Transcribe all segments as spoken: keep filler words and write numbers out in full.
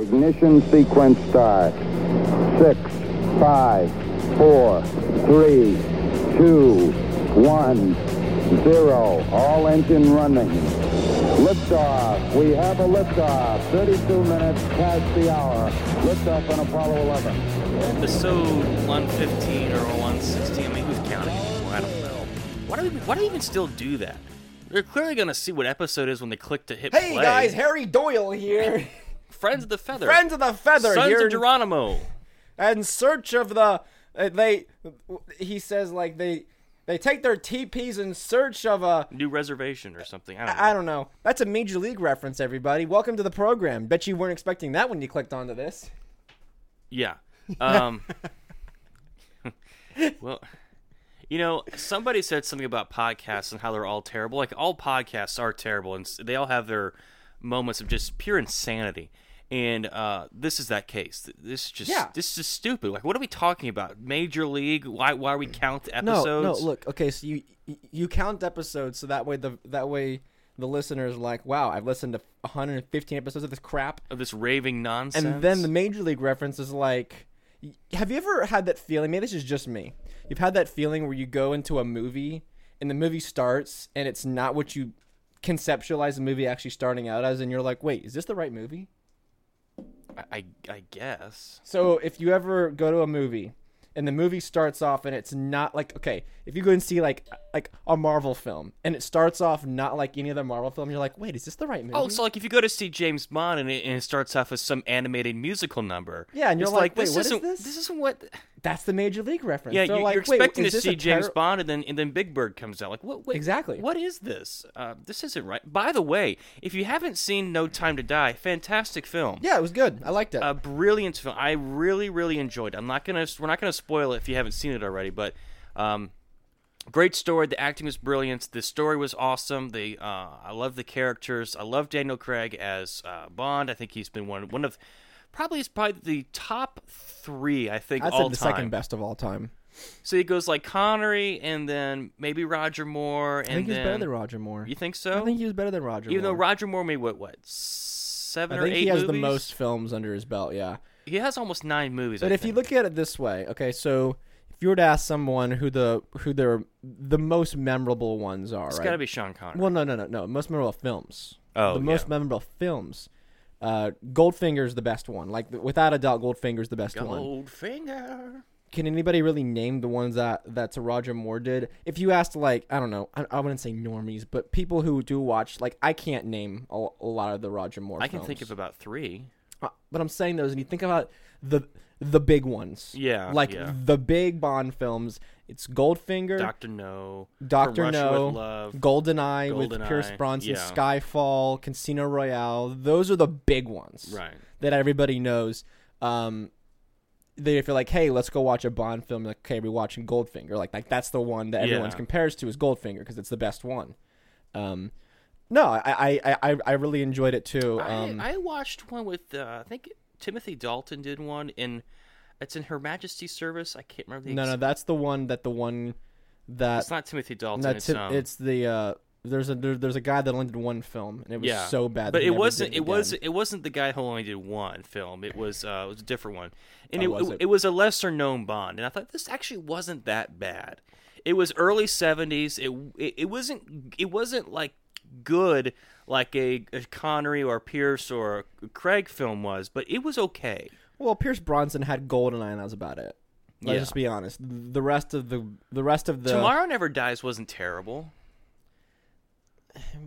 Ignition sequence start. Six, five, four, three, two, one, zero. All engine running. Liftoff. We have a liftoff. thirty-two minutes past the hour. Liftoff on Apollo eleven. Episode one fifteen or one sixteen. I mean, who's counting anymore? I don't know. Why do we? Why do we even still do that? They're clearly going to see what episode is when they click to hit hey play. Hey guys, Harry Doyle here. Friends of the Feather. Friends of the Feather. Sons here of Geronimo. In search of the, uh, they, he says like they, they take their teepees in search of a new reservation or something. I don't know. I don't know. That's a Major League reference, everybody. Welcome to the program. Bet you weren't expecting that when you clicked onto this. Yeah. Um. Well. You know, somebody said something about podcasts and how they're all terrible. Like, all podcasts are terrible, and they all have their moments of just pure insanity. And uh, this is that case. This is just yeah. this is stupid. Like, what are we talking about? Major League? Why why we count episodes? No, no. Look, okay. So you you count episodes so that way the that way the listeners are like, wow, I've listened to one hundred fifteen episodes of this crap, of this raving nonsense. And then the Major League reference is like, have you ever had that feeling? Maybe this is just me. You've had that feeling where you go into a movie and the movie starts and it's not what you conceptualize the movie actually starting out as, and you're like, wait, is this the right movie? I I guess. So if you ever go to a movie and the movie starts off and it's not like, okay, if you go and see like like a Marvel film and it starts off not like any other Marvel film, you're like, wait, is this the right movie? Oh, so like if you go to see James Bond and it, and it starts off as some animated musical number. Yeah, and you're like, like, wait, this what isn't, is this? This isn't what... That's the Major League reference. Yeah, so you're, like, you're expecting wait, to see James ter- Bond and then and then Big Bird comes out. Like, what? Wait, exactly. What is this? Uh, this isn't right. By the way, if you haven't seen No Time to Die, fantastic film. Yeah, it was good. I liked it. A brilliant film. I really, really enjoyed it. I'm not gonna. We're not gonna spoil it if you haven't seen it already. But um, great story. The acting was brilliant. The story was awesome. The uh, I love the characters. I love Daniel Craig as uh, Bond. I think he's been one one of. Probably is probably the top three, I think, all time. I said the second best of all time. So he goes like Connery, and then maybe Roger Moore. And I think he's better than Roger Moore. You think so? I think he was better than Roger Moore. Even though Roger Moore made, what, what, seven or eight movies? I think he has the most films under his belt, yeah. He has almost nine movies, I think. But if you look at it this way, okay, so if you were to ask someone who the who their the most memorable ones are, right? It's got to be Sean Connery. Well, no, no, no, no. Most memorable films. Oh, The most yeah. memorable films. Uh, Goldfinger's the best one. Like, without a doubt, Goldfinger's the best Goldfinger. one. Goldfinger. Can anybody really name the ones that that's Roger Moore did? If you asked, like, I don't know, I, I wouldn't say normies, but people who do watch, like, I can't name a, a lot of the Roger Moore I films. I can think of about three. Uh, but I'm saying those, and you think about the the big ones. Yeah. Like, yeah. the big Bond films. It's Goldfinger. Doctor No. Doctor No. Golden Eye with Pierce Brosnan. Yeah. Skyfall. Casino Royale. Those are the big ones. Right. That everybody knows. Um, they feel like, hey, let's go watch a Bond film. Like, okay, we're watching Goldfinger. Like, like that's the one that everyone yeah. compares to is Goldfinger because it's the best one. Um, no, I, I, I, I really enjoyed it too. Um, I, I watched one with, uh, I think Timothy Dalton did one in... It's in Her Majesty's Service. I can't remember the No, ex- no, that's the one that the one that... It's not Timothy Dalton. It's, t- um, it's the... Uh, there's a there, there's a guy that only did one film, and it was yeah, so bad. But it wasn't it, it was it wasn't the guy who only did one film. It was uh, it was a different one. And oh, it, was it? It, it was a lesser-known Bond. And I thought, this actually wasn't that bad. It was early seventies. It it, it wasn't it wasn't like good like a, a Connery or a Pierce or a Craig film was, but it was okay. Well, Pierce Brosnan had Goldeneye, and that was about it. Let's yeah. just be honest. The rest of the the rest of the Tomorrow Never Dies wasn't terrible.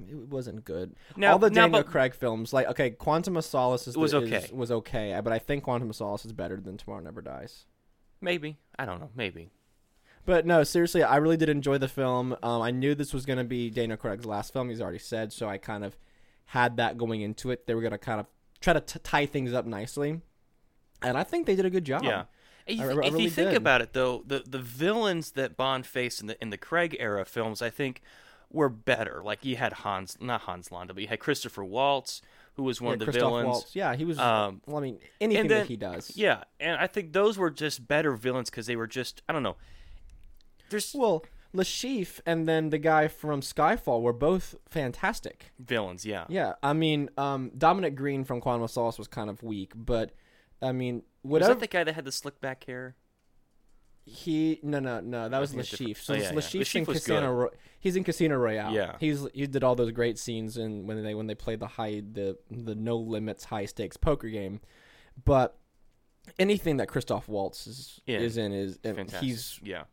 It wasn't good. Now, all the now, Daniel but... Craig films, like okay, Quantum of Solace is, was the, okay. Is, was okay, but I think Quantum of Solace is better than Tomorrow Never Dies. Maybe I don't know. Maybe. But no, seriously, I really did enjoy the film. Um, I knew this was going to be Daniel Craig's last film. He's already said so. I kind of had that going into it. They were going to kind of try to t- tie things up nicely. And I think they did a good job. Yeah. If, I, I really if you think did. about it, though, the, the villains that Bond faced in the in the Craig era films, I think, were better. Like you had Hans, not Hans Landa, but you had Christoph Waltz, who was one yeah, of the Christoph villains. Waltz. Yeah, he was. Um, well, I mean, anything then, that he does. Yeah, and I think those were just better villains because they were just I don't know. There's well, Lashif and then the guy from Skyfall were both fantastic villains. Yeah, yeah. I mean, um, Dominic Green from Quantum of Solace was kind of weak, but I mean, whatever. Was that the guy that had the slick back hair? He no no no that was Lashif. So oh, yeah, Lashif yeah. in Casino. Ro- he's in Casino Royale. Yeah, he's he did all those great scenes in when they when they played the high the the no limits high stakes poker game, but anything that Christoph Waltz is yeah. is in is and he's yeah.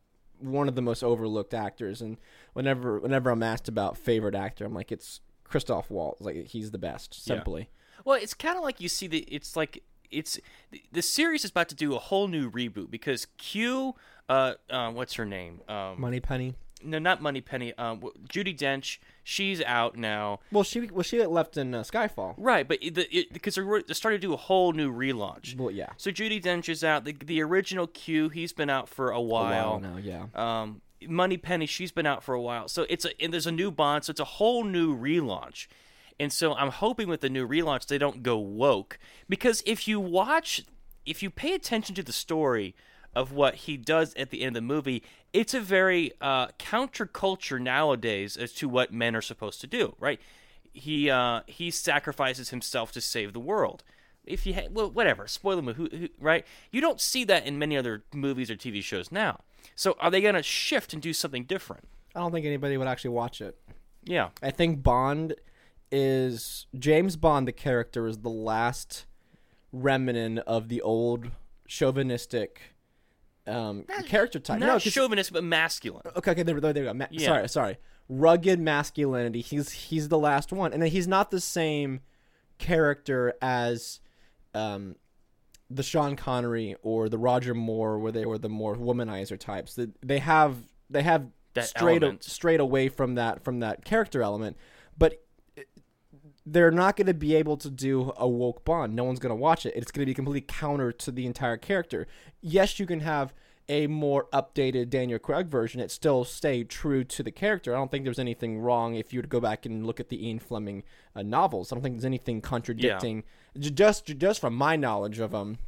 one of the most overlooked actors, and whenever whenever I'm asked about favorite actor, I'm like, it's Christoph Waltz. Like, he's the best, simply. Yeah. Well, it's kind of like you see the it's like it's the series is about to do a whole new reboot because Q, uh, uh what's her name? Um, Moneypenny. No, not Moneypenny. Um, Judi Dench. She's out now. Well, she well she left in uh, Skyfall. Right, but because the, they're starting to do a whole new relaunch. Well, yeah. So Judi Dench is out. The, the original Q, he's been out for a while. A while now, yeah. Um, Moneypenny, she's been out for a while. So it's a and there's a new Bond, so it's a whole new relaunch. And so I'm hoping with the new relaunch they don't go woke, because if you watch, if you pay attention to the story of what he does at the end of the movie, it's a very uh, counterculture nowadays as to what men are supposed to do, right? He uh, he sacrifices himself to save the world. If you ha- well, whatever, spoiler movie, right? You don't see that in many other movies or T V shows now. So are they going to shift and do something different? I don't think anybody would actually watch it. Yeah. I think Bond is... James Bond, the character, is the last remnant of the old chauvinistic... Um, not, character type. Not no, chauvinist, but masculine. Okay, okay, there, there we go. Ma- yeah. Sorry, sorry. Rugged masculinity. He's he's the last one. And he's not the same character as um, the Sean Connery or the Roger Moore, where they were the more womanizer types. They, they have they have that straight a, straight away from that from that character element, but they're not going to be able to do a woke Bond. No one's going to watch it. It's going to be completely counter to the entire character. Yes, you can have a more updated Daniel Craig version. It still stayed true to the character. I don't think there's anything wrong if you were to go back and look at the Ian Fleming uh, novels. I don't think there's anything contradicting. Yeah. Just just from my knowledge of them,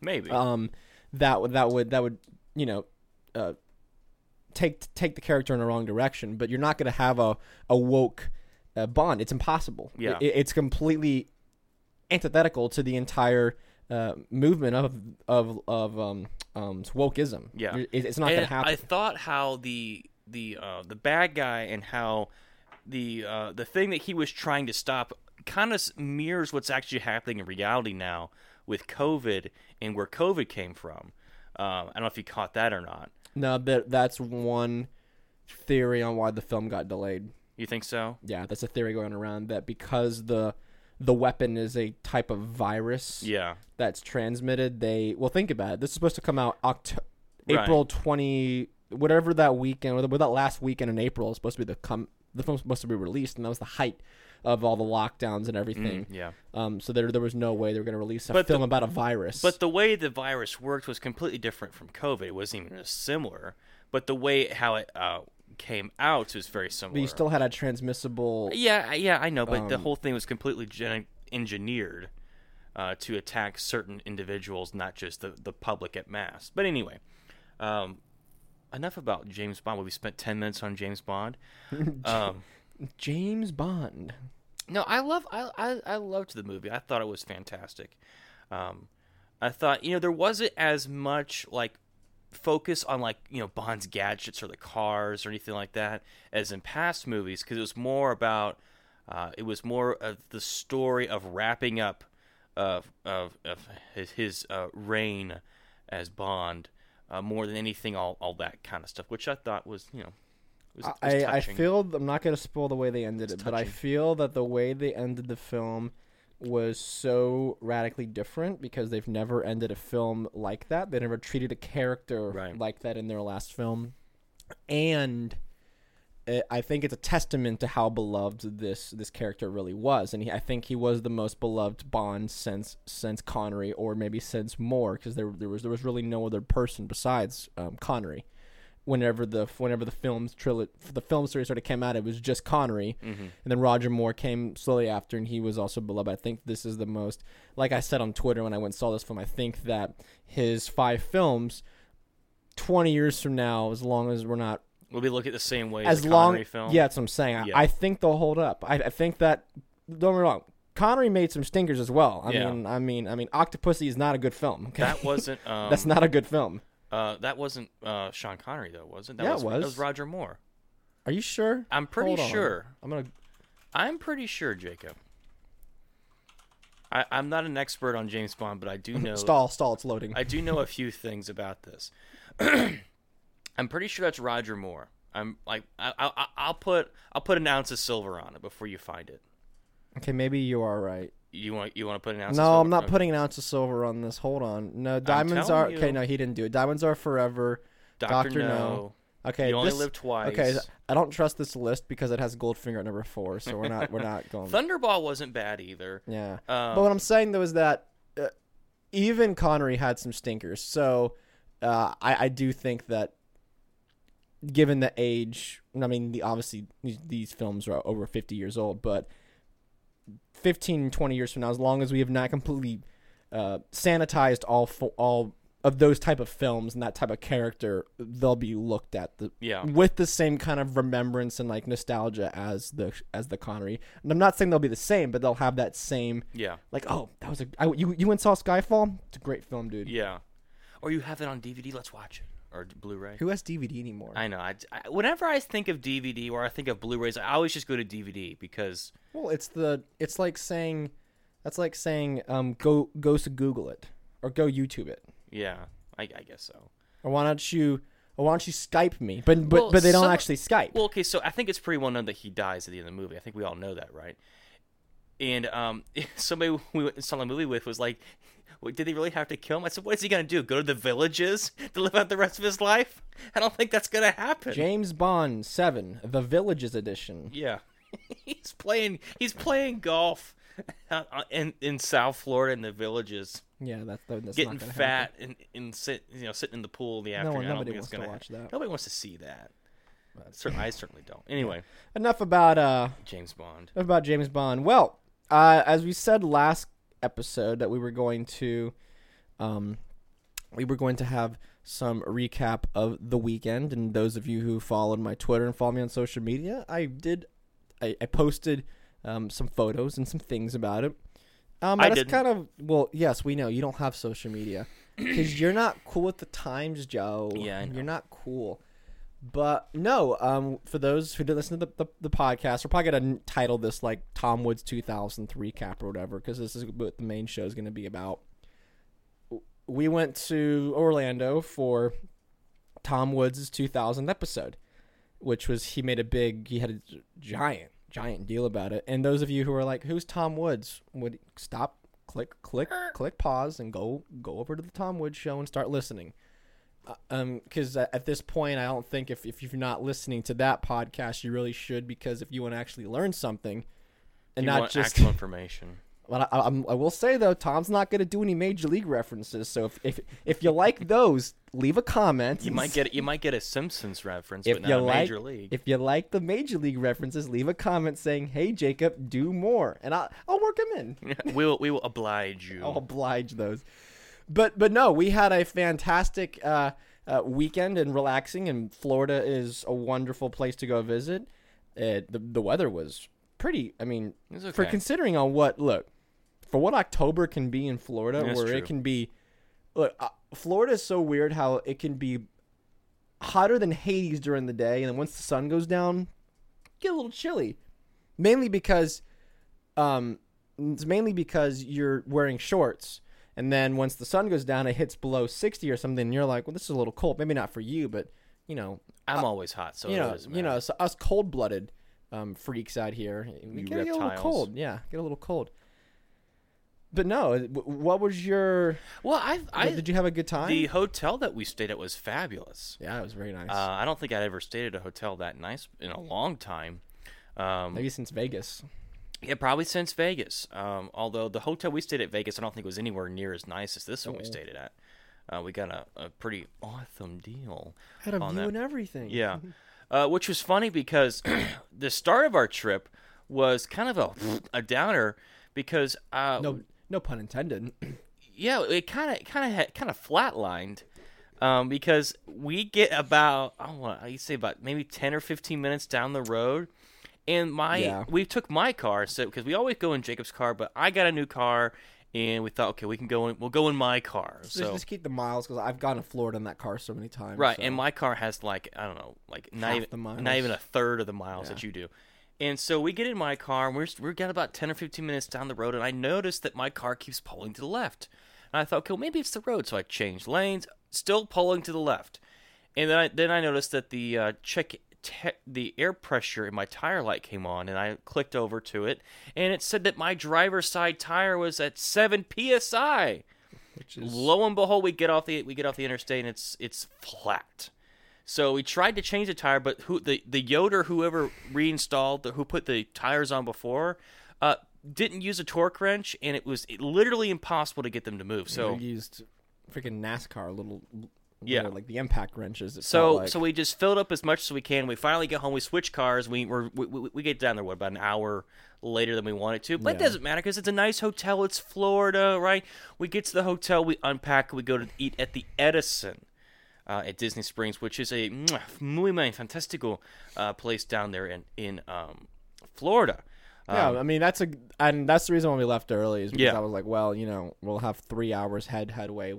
maybe um, that would that would that would you know. Uh, take take the character in the wrong direction. But you're not going to have a a woke. Uh, Bond. It's impossible. Yeah. It, it's completely antithetical to the entire uh, movement of of of um, um, wokeism. Yeah, it, it's not going to happen. I thought how the the uh, the bad guy and how the uh, the thing that he was trying to stop kind of mirrors what's actually happening in reality now with COVID and where COVID came from. Um, I don't know if you caught that or not. No, but that's one theory on why the film got delayed. You think so? Yeah, that's a theory going around that because the the weapon is a type of virus yeah. that's transmitted, they... Well, think about it. This is supposed to come out Oct- April right. twenty... Whatever that weekend, or that last weekend in April is supposed to be the... Com- the film's supposed to be released, and that was the height of all the lockdowns and everything. Mm, yeah. Um. So there, there was no way they were going to release a but film the, about a virus. But the way the virus worked was completely different from COVID. It wasn't even similar. But the way how it... Uh, came out is very similar. But you still had a transmissible... Yeah, yeah, I know, but um, the whole thing was completely gen- engineered uh, to attack certain individuals, not just the, the public at mass. But anyway, um, enough about James Bond. Well, we spent ten minutes on James Bond. Um, James Bond. No, I love. I, I I loved the movie. I thought it was fantastic. Um, I thought, you know, there wasn't as much, like, focus on, like, you know, Bond's gadgets or the cars or anything like that as in past movies, because it was more about uh it was more of the story of wrapping up of of, of his, his uh reign as Bond uh, more than anything, all all that kind of stuff, which I thought was, you know, was, was I, I I feel I'm not going to spoil the way they ended it, it but I feel that the way they ended the film was so radically different because they've never ended a film like that. They never treated a character right. like that in their last film. And it, I think it's a testament to how beloved this this character really was. And he, I think he was the most beloved Bond since since Connery, or maybe since Moore, because there there was there was really no other person besides um, Connery. Whenever the whenever the films trilo- the film series sort of came out, it was just Connery, mm-hmm. and then Roger Moore came slowly after, and he was also beloved. I think this is the most, like I said on Twitter when I went and saw this film, I think that his five films, twenty years from now, as long as we're not Will we look at the same way as, as the long, Connery film? Yeah, that's what I'm saying. Yeah. I, I think they'll hold up. I, I think that, don't get me wrong, Connery made some stinkers as well. I yeah. mean, I mean, I mean, Octopussy is not a good film. Okay? That wasn't. Um, that's not a good film. Uh, that wasn't uh, Sean Connery though, was it? That yeah, was, it was. That was Roger Moore. Are you sure? I'm pretty hold sure. On. I'm gonna. I'm pretty sure, Jacob. I, I'm not an expert on James Bond, but I do know. stall, stall, it's loading. I do know a few things about this. I'm pretty sure that's Roger Moore. I'm like, I, I, I'll put, I'll put an ounce of silver on it before you find it. Okay, maybe you are right. You want, you want to put an ounce? No, of silver? I'm not okay. putting an ounce of silver on this. Hold on. No, diamonds are you. okay. No, he didn't do it. Diamonds Are Forever. Doctor No. no. Okay, you only this, live twice. Okay, I don't trust this list because it has Goldfinger at number four, so we're not we're not going. Thunderball wasn't bad either. Yeah, um, but what I'm saying though is that uh, even Connery had some stinkers. So uh, I I do think that given the age, I mean, the, obviously these, these films are over fifty years old, but fifteen, twenty years from now, as long as we have not completely uh, sanitized all all. of those type of films and that type of character, they'll be looked at the, yeah. with the same kind of remembrance and like nostalgia as the as the Connery. And I'm not saying they'll be the same, but they'll have that same yeah. like, oh, that was a I, you you went and saw Skyfall? It's a great film, dude. Yeah, or you have it on D V D. Let's watch it, or Blu-ray. Who has D V D anymore? I know. I, I, whenever I think of D V D or I think of Blu-rays, I always just go to D V D because well, it's the it's like saying that's like saying um go go to Google it or go YouTube it. Yeah, I, I guess so. Or why don't you, or why don't you Skype me? But but, well, but they don't some, actually Skype. Well, okay, so I think it's pretty well known that he dies at the end of the movie. I think we all know that, right? And um, somebody we went and saw the movie with was like, wait, did they really have to kill him? I said, what is he going to do? Go to the villages to live out the rest of his life? I don't think that's going to happen. James Bond seven, The Villages Edition. Yeah. he's playing He's playing golf in, in South Florida in the villages. Yeah, that's, that's getting not fat and, and sit, you know, sitting in the pool in the afternoon. No, nobody I don't think wants it's gonna to watch happen. that. Nobody wants to see that. But, certainly, I certainly don't. Anyway, enough about uh, James Bond. Enough about James Bond. Well, uh, as we said last episode, that we were going to, um, we were going to have some recap of the weekend. And those of you who followed my Twitter and follow me on social media, I did, I, I posted um, some photos and some things about it. Um, but I didn't. It's kind of, well, yes, we know. You don't have social media because you're not cool with the times, Joe. Yeah, I know. You're not cool. But, no, um, for those who didn't listen to the, the, the podcast, we're probably going to title this, like, Tom Woods two thousand three Recap or whatever because this is what the main show is going to be about. We went to Orlando for Tom Woods' two thousand episode, which was he made a big, he had a giant. giant deal about it. And those of you who are like, who's Tom Woods, would stop, click click click pause and go go over to the Tom Woods show and start listening, uh, um because at this point I don't think if, if you're not listening to that podcast, you really should, because if you want to actually learn something and you not want just actual information. But I, I, I will say though, Tom's not going to do any Major League references, so if if, if you like those, leave a comment. You might get you might get a Simpsons reference, if but not a like, Major League. If you like the Major League references, leave a comment saying, "Hey Jacob, do more," and I'll I'll work them in. we will we will oblige you. I'll oblige those. But but no, we had a fantastic uh, uh, weekend and relaxing, and Florida is a wonderful place to go visit. It, the the weather was pretty. I mean, okay. for considering on what look. For what October can be in Florida, That's where true. it can be, look, uh, Florida is so weird how it can be hotter than Hades during the day, and then once the sun goes down, get a little chilly. Mainly because, um, it's mainly because you're wearing shorts, and then once the sun goes down, it hits below sixty or something, and you're like, well, this is a little cold. Maybe not for you, but you know, I'm uh, always hot, so you know, you know, so us cold-blooded um, freaks out here, we get, get a little cold. Yeah, get a little cold. But no, what was your? Well, I, I did you have a good time? The hotel that we stayed at was fabulous. Yeah, it was very nice. Uh, I don't think I'd ever stayed at a hotel that nice in a long time. Um, Maybe since Vegas. Yeah, probably since Vegas. Um, although the hotel we stayed at Vegas, I don't think was anywhere near as nice as this oh. one we stayed at. Uh, we got a, a pretty awesome deal. Had a view that. and everything. Yeah, uh, which was funny because the start of our trip was kind of a a downer because uh, no. No pun intended. Yeah, it kind of, kind of, kind of flatlined um, because we get about, I don't know, I say about maybe ten or fifteen minutes down the road, and my yeah. we took my car, so because we always go in Jacob's car, but I got a new car, and we thought, okay, we can go in, we'll go in my car. So, so just keep the miles, because I've gone to Florida in that car so many times. Right, so. And my car has like, I don't know, like not even, not even a third of the miles yeah. that you do. And so we get in my car, and we're we're got about ten or fifteen minutes down the road, and I notice that my car keeps pulling to the left. And I thought, okay, well, maybe it's the road, so I changed lanes, still pulling to the left. And then I then I noticed that the uh, check te- the air pressure in my tire light came on, and I clicked over to it, and it said that my driver's side tire was at seven psi. Which is... Lo and behold, we get off the we get off the interstate, and it's it's flat. So we tried to change the tire, but who the, the Yoder, whoever reinstalled, the, who put the tires on before, uh, didn't use a torque wrench, and it was it literally impossible to get them to move. So they used freaking NASCAR little, little yeah, like the impact wrenches. So like. so we just filled up as much as we can. We finally get home. We switch cars. We we're, we we get down there what about an hour later than we wanted to, but yeah. it doesn't matter because it's a nice hotel. It's Florida, right? We get to the hotel. We unpack. We go to eat at the Edison. Uh, at Disney Springs, which is a muy, muy fantastico uh, place down there in in um, Florida. Um, yeah, I mean that's a and that's the reason why we left early is because yeah. I was like, well, you know, we'll have three hours head headway,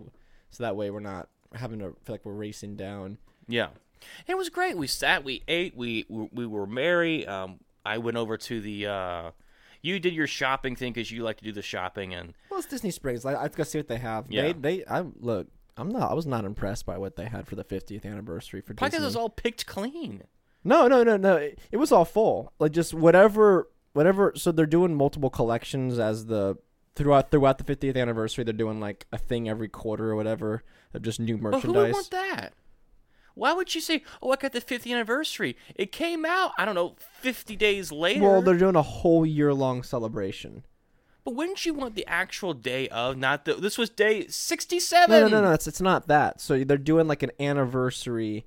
so that way we're not having to feel like we're racing down. Yeah, and it was great. We sat, we ate, we we, we were merry. Um, I went over to the. Uh, You did your shopping thing because you like to do the shopping and. Well, it's Disney Springs. I, I go see what they have. Yeah. They they I look. I'm not. I was not impressed by what they had for the fiftieth anniversary for Disney. Because it was all picked clean. No, no, no, no. It, it was all full. Like just whatever, whatever. So they're doing multiple collections as the throughout throughout the fiftieth anniversary. They're doing like a thing every quarter or whatever of just new merchandise. But who would want that? Why would you say, oh, I got the fiftieth anniversary? It came out, I don't know, fifty days later. Well, they're doing a whole year long celebration. But wouldn't you want the actual day of, not the... This was day sixty-seven! No, no, no, no, it's, it's not that. So they're doing, like, an anniversary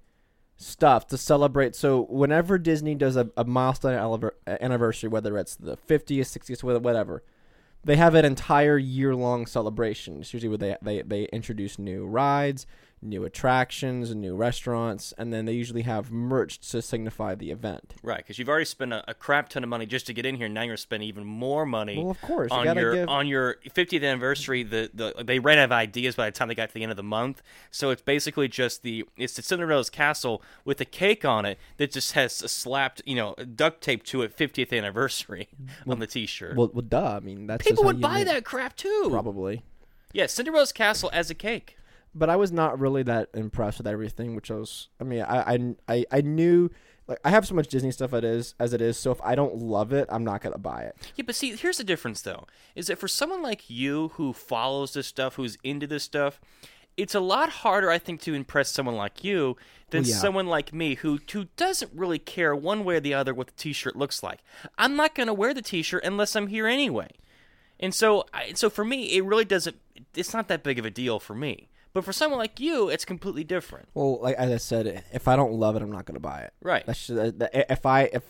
stuff to celebrate. So whenever Disney does a, a milestone anniversary, whether it's the fiftieth, sixtieth, whatever, they have an entire year-long celebration. It's usually where they, they, they introduce new rides, new attractions, new restaurants, and then they usually have merch to signify the event. Right, because you've already spent a, a crap ton of money just to get in here, and now you're spending even more money well, of course. You on, your, give... on your fiftieth anniversary. The, the They ran out of ideas by the time they got to the end of the month, so it's basically just the it's the Cinderella's castle with a cake on it that just has a slapped, you know, duct tape to it, fiftieth anniversary well, on the T-shirt. Well, well, duh, I mean, that's People would buy mean. that crap, too. Probably. Yeah, Cinderella's castle as a cake. But I was not really that impressed with everything, which I was. I mean, I, I, I knew, like, I have so much Disney stuff it is as it is. So if I don't love it, I'm not gonna buy it. Yeah, but see, here's the difference though: is that for someone like you who follows this stuff, who's into this stuff, it's a lot harder, I think, to impress someone like you than well, yeah. someone like me who who doesn't really care one way or the other what the T-shirt looks like. I'm not gonna wear the T-shirt unless I'm here anyway, and so I, so for me, it really doesn't. It's not that big of a deal for me. But for someone like you, it's completely different. Well, like as I said, if I don't love it, I'm not going to buy it. Right. That's just, if I if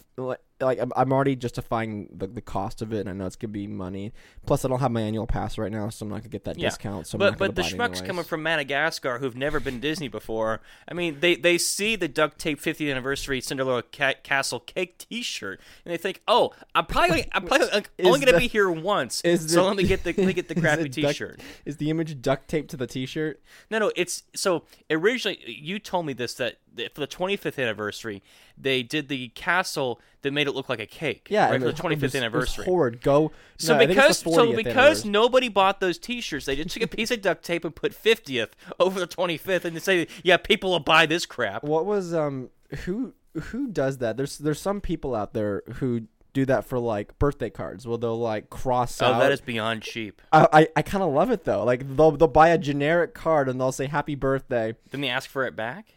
like I'm already justifying the, the cost of it, and I know it's going to be money. Plus, I don't have my annual pass right now, so I'm not going to get that yeah. discount. So, but I'm not but the buy schmucks it coming from Madagascar who've never been Disney before. I mean, they, they see the duct tape fiftieth anniversary Cinderella Cat Castle cake T-shirt, and they think, oh, I'm probably I'm probably like, only going to be here once, is so the, let me get the let me get the crappy T-shirt. Duct, is the image duct taped to the T-shirt? No, no, it's so originally you told me this that for the twenty-fifth anniversary they did the castle that made it look like a cake. Yeah, right, for the twenty-fifth was, anniversary. It was horrid. Go. So no, because so because nobody bought those T-shirts, they just took a piece of duct tape and put fiftieth over the twenty-fifth, and they say, yeah, people will buy this crap. What was um who who does that? There's there's some people out there who do that for like birthday cards. Well, they'll like cross oh, out. Oh, that is beyond cheap. I I, I kind of love it though. Like they'll they'll buy a generic card and they'll say happy birthday. Then they ask for it back,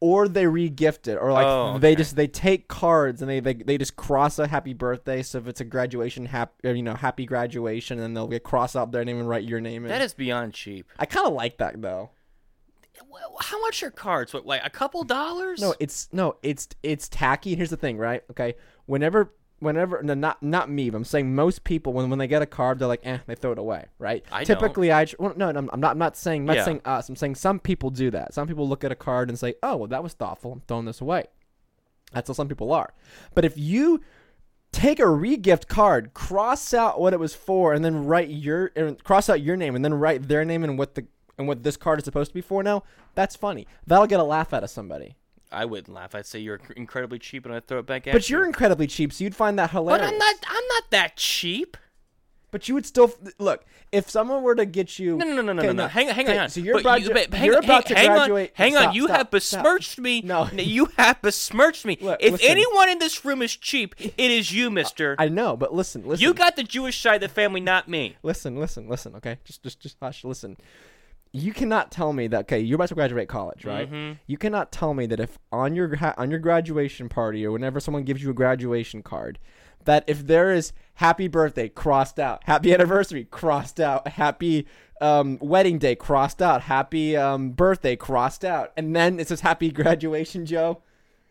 or they re-gift it, or like oh, okay. they just they take cards and they, they they just cross a happy birthday. So if it's a graduation, happy you know happy graduation, and then they'll get cross out their name and write your name in. That is beyond cheap. I kind of like that though. How much are cards? What, like a couple dollars? No, it's no, it's it's tacky. Here's the thing, right? Okay. Whenever whenever no, not not me, but I'm saying most people when, when they get a card, they're like, eh, they throw it away, right? I typically don't. I well, no, no, I'm not I'm not saying I'm not yeah. saying us. I'm saying some people do that. Some people look at a card and say, oh, well, that was thoughtful. I'm throwing this away. That's how some people are. But if you take a regift card, cross out what it was for, and then write your cross out your name, and then write their name and what the and what this card is supposed to be for. Now that's funny. That'll get a laugh out of somebody. I wouldn't laugh. I'd say you're incredibly cheap, and I'd throw it back at you. But you're incredibly cheap, so you'd find that hilarious. But I'm not. I'm not that cheap. But you would still look if someone were to get you. No, no, no, no, okay, no, no. no. Hang, hang okay, on. So you're, about, you, to, hang, you're about to hang graduate. On, hang stop, on. You stop, have besmirched stop. me. No, you have besmirched me. Look, if listen. anyone in this room is cheap, it is you, Mister. I know, but listen, listen. You got the Jewish side of the family, not me. Listen, listen, listen. Okay, just, just, just hush. Listen. You cannot tell me that okay, you're about to graduate college, right? Mm-hmm. You cannot tell me that if on your on your graduation party or whenever someone gives you a graduation card, that if there is happy birthday crossed out, happy anniversary crossed out, happy um, wedding day crossed out, happy um, birthday crossed out, and then it says happy graduation, Joe,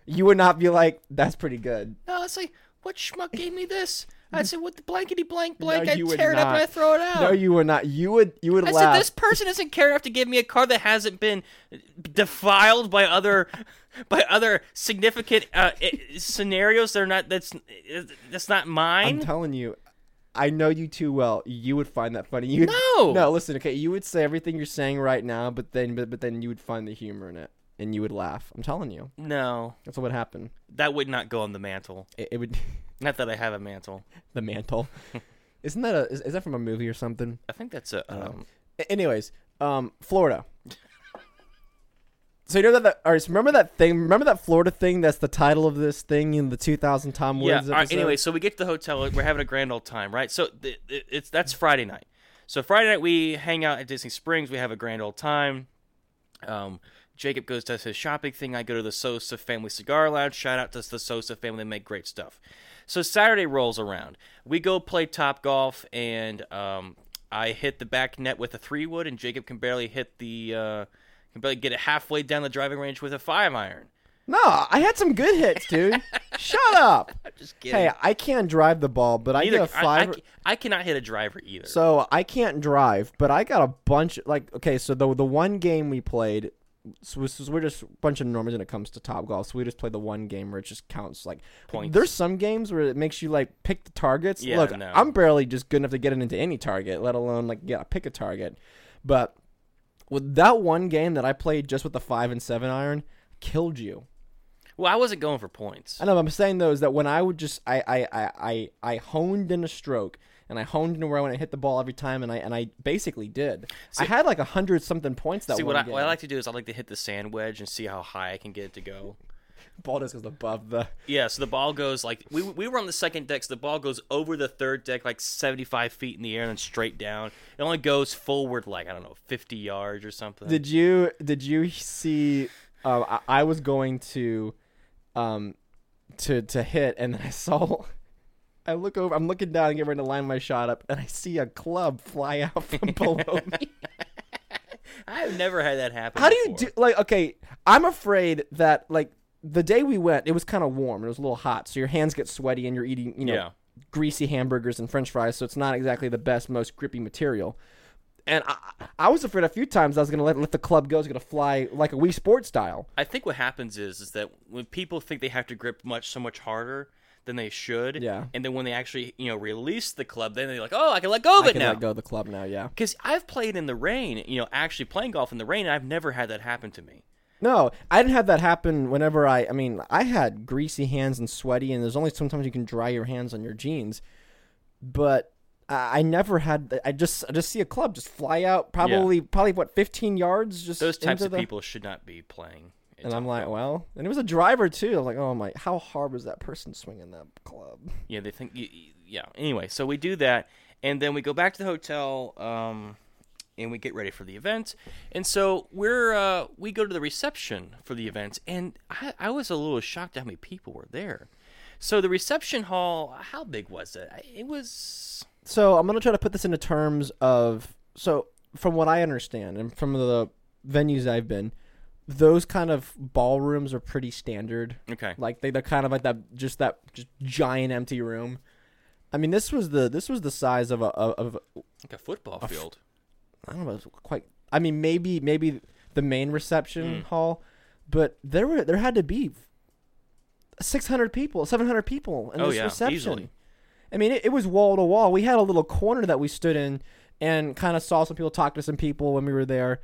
you would not be like, that's pretty good. No, it's like, what schmuck gave me this? I said, "What the blankety blank blank?" No, I tear it up and I throw it out. No, you would not. You would. You would. I laugh. said, "This person doesn't care enough to give me a card that hasn't been defiled by other, by other significant uh, scenarios. They're not. That's that's not mine." I'm telling you, I know you too well. You would find that funny. You'd, no, no. Listen, okay. You would say everything you're saying right now, but then, but, but then you would find the humor in it. And you would laugh. I'm telling you. No. That's what would happen. That would not go on the mantle. It, it would. Not that I have a mantle. The mantle. Isn't that a? Is, is that from a movie or something? I think that's a. Um... Anyways, um, Florida. So you know that, that. All right. So remember that thing. Remember that Florida thing. That's the title of this thing in the two thousand Tom Woods. Yeah. Episode? All right. Anyway, so we get to the hotel. We're having a grand old time, right? So th- it's that's Friday night. So Friday night we hang out at Disney Springs. We have a grand old time. Um. Jacob goes to his shopping thing. I go to the Sosa Family Cigar Lounge. Shout out to the Sosa family. They make great stuff. So Saturday rolls around. We go play Top Golf, and um, I hit the back net with a three wood, and Jacob can barely hit the uh, can barely get it halfway down the driving range with a five iron. No, I had some good hits, dude. Shut up. I'm just kidding. Hey, I can't drive the ball, but Neither, I get a five. I, I, I cannot hit a driver either. So I can't drive, but I got a bunch. Like okay, so the the one game we played. So we're just a bunch of normals when it comes to Top Golf. So we just play the one game where it just counts like points. There's some games where it makes you like pick the targets. Yeah, Look, no. I'm barely just good enough to get it into any target, let alone like yeah, pick a target. But with that one game that I played just with the five and seven iron, killed you. Well, I wasn't going for points. I know. What I'm saying though is that when I would just I I I I, I honed in a stroke. And I honed in where I want to hit the ball every time, and I and I basically did. See, I had like a hundred something points that. See what I, what I like to do is I like to hit the sand wedge and see how high I can get it to go. Ball just goes above the. Yeah, so the ball goes like we we were on the second deck, so the ball goes over the third deck like seventy five feet in the air and then straight down. It only goes forward like I don't know fifty yards or something. Did you did you see? Um, I, I was going to, um, to to hit, and then I saw. I look over. I'm looking down and get ready to line my shot up, and I see a club fly out from below me. I've never had that happen. How before. do you do? Like, okay, I'm afraid that like the day we went, it was kind of warm. It was a little hot, so your hands get sweaty, and you're eating, you know, yeah. greasy hamburgers and French fries. So it's not exactly the best, most grippy material. And I, I was afraid a few times I was going to let, let the club go. It's going to fly like a Wii Sports style. I think what happens is is that when people think they have to grip much so much harder. Than they should, yeah. And then when they actually, you know, release the club, then they're like, "Oh, I can let go of it now." I can let go of the club now, yeah. Because I've played in the rain, you know, actually playing golf in the rain, and I've never had that happen to me. No, I didn't have that happen. Whenever I, I mean, I had greasy hands and sweaty, and there's only sometimes you can dry your hands on your jeans. But I, I never had. I just, I just see a club just fly out, probably, yeah. probably what, fifteen yards. Just those types of the... people should not be playing. And I'm like, well, and it was a driver too. I was like, oh my, how hard was that person swinging that club? Yeah, they think, yeah. Anyway, so we do that, and then we go back to the hotel, um, and we get ready for the event. And so we're uh, we go to the reception for the event, and I, I was a little shocked at how many people were there. So the reception hall, how big was it? It was. So I'm gonna try to put this into terms of so from what I understand and from the venues I've been. those kind of ballrooms are pretty standard. Okay. Like they, they're kind of like that, just that, just giant empty room. I mean, this was the this was the size of a of a, like a football a, field. I don't know. It was quite. I mean, maybe maybe the main reception mm. hall, but there were there had to be six hundred people, seven hundred people in oh, this yeah, reception. Easily. I mean, it, it was wall to wall. We had a little corner that we stood in and kind of saw some people, talk to some people when we were there.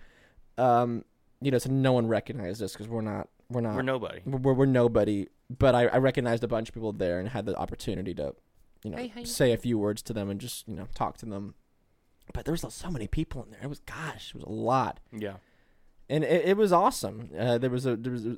Um. You know, so no one recognized us because we're not, we're not, we're nobody. We're, we're nobody. But I, I recognized a bunch of people there and had the opportunity to, you know, hey, hey. say a few words to them and just, you know, talk to them. But there was so many people in there. It was, gosh, it was a lot. Yeah. And it, it was awesome. Uh, there was a, there was, a,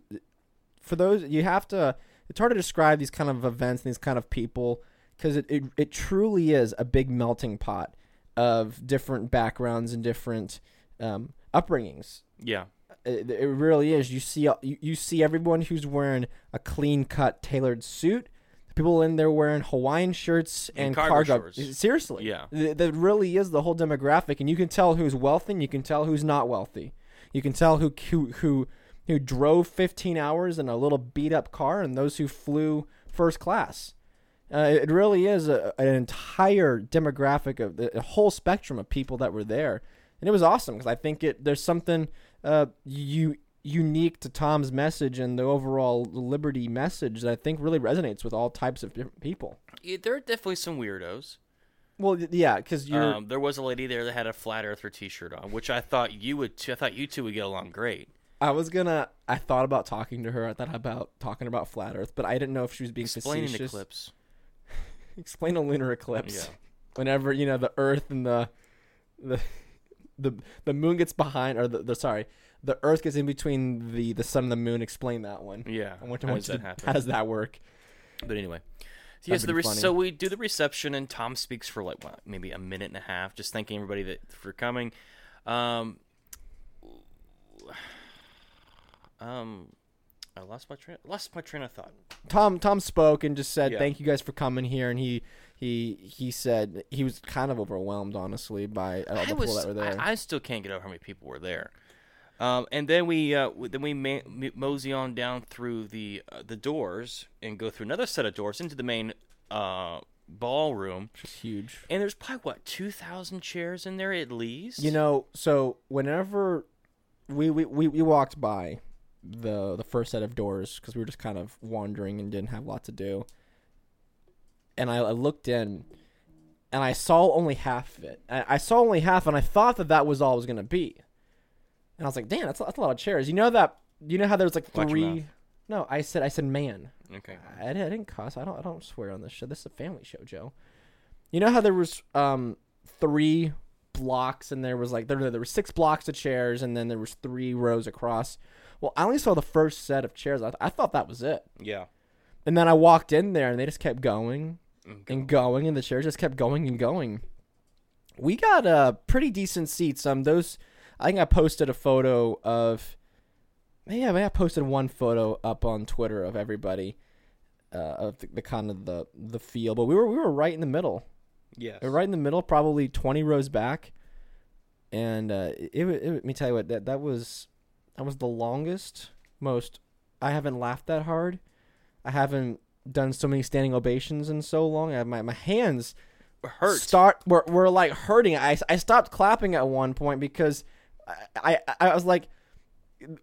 for those, you have to, it's hard to describe these kind of events and these kind of people because it, it, it truly is a big melting pot of different backgrounds and different um, upbringings. Yeah. It, it really is. You see, you, you see everyone who's wearing a clean-cut, tailored suit. People in there wearing Hawaiian shirts and, and cargo, cargo shorts. Seriously, yeah, th- that really is the whole demographic, and you can tell who's wealthy, and you can tell who's not wealthy. You can tell who who who, who drove fifteen hours in a little beat-up car, and those who flew first class. Uh, it really is a, an entire demographic of the whole spectrum of people that were there, and it was awesome because I think it there's something. Uh, you unique to Tom's message and the overall liberty message that I think really resonates with all types of different people. Yeah, there are definitely some weirdos. Well, yeah, because you um, there was a lady there that had a flat earther T-shirt on, which I thought you would. T- I thought you two would get along great. I was gonna. I thought about talking to her. I thought about talking about flat Earth, but I didn't know if she was being Explain facetious. Explain an eclipse. Explain a lunar eclipse. Yeah. Whenever you know the Earth and the the. The the moon gets behind, or the, the sorry, the Earth gets in between the, the sun and the moon. Explain that one. Yeah. I want to how does that happen? How does that work? But anyway, so, yeah, so, the re- so we do the reception, and Tom speaks for like what, maybe a minute and a half, just thanking everybody that for coming. Um, um, I lost my train. Lost my train of thought. Tom Tom spoke and just said, yeah. "Thank you guys for coming here," and he. He he said he was kind of overwhelmed, honestly, by all the people that were there. I, I still can't get over how many people were there. Um, and then we uh, then we ma- mosey on down through the uh, the doors and go through another set of doors into the main uh, ballroom. Which is huge. And there's probably, what, two thousand chairs in there at least? You know, so whenever we, we, we, we walked by the, the first set of doors because we were just kind of wandering and didn't have a lot to do. And I looked in, and I saw only half of it. I saw only half, and I thought that that was all it was going to be. And I was like, "Damn, that's that's a lot of chairs." You know that? You know how there's like three? No, I said I said man. Okay. I, I didn't cuss. I don't I don't swear on this show. This is a family show, Joe. You know how there was um three blocks, and there was like there there were six blocks of chairs, and then there was three rows across. Well, I only saw the first set of chairs. I th- I thought that was it. Yeah. And then I walked in there, and they just kept going. And going, and the chairs just kept going and going. We got uh, pretty decent seats. Um, those, I think I posted a photo of, yeah, I posted one photo up on Twitter of everybody, uh, of the, the kind of the the field. But we were we were right in the middle. Yes. We were right in the middle, probably twenty rows back. And uh, it, it, it let me tell you what that that was that was the longest, most. I haven't laughed that hard. I haven't. Done so many standing ovations in so long. I have my, my hands hurt. Start were were like hurting. I, I stopped clapping at one point because I, I I was like,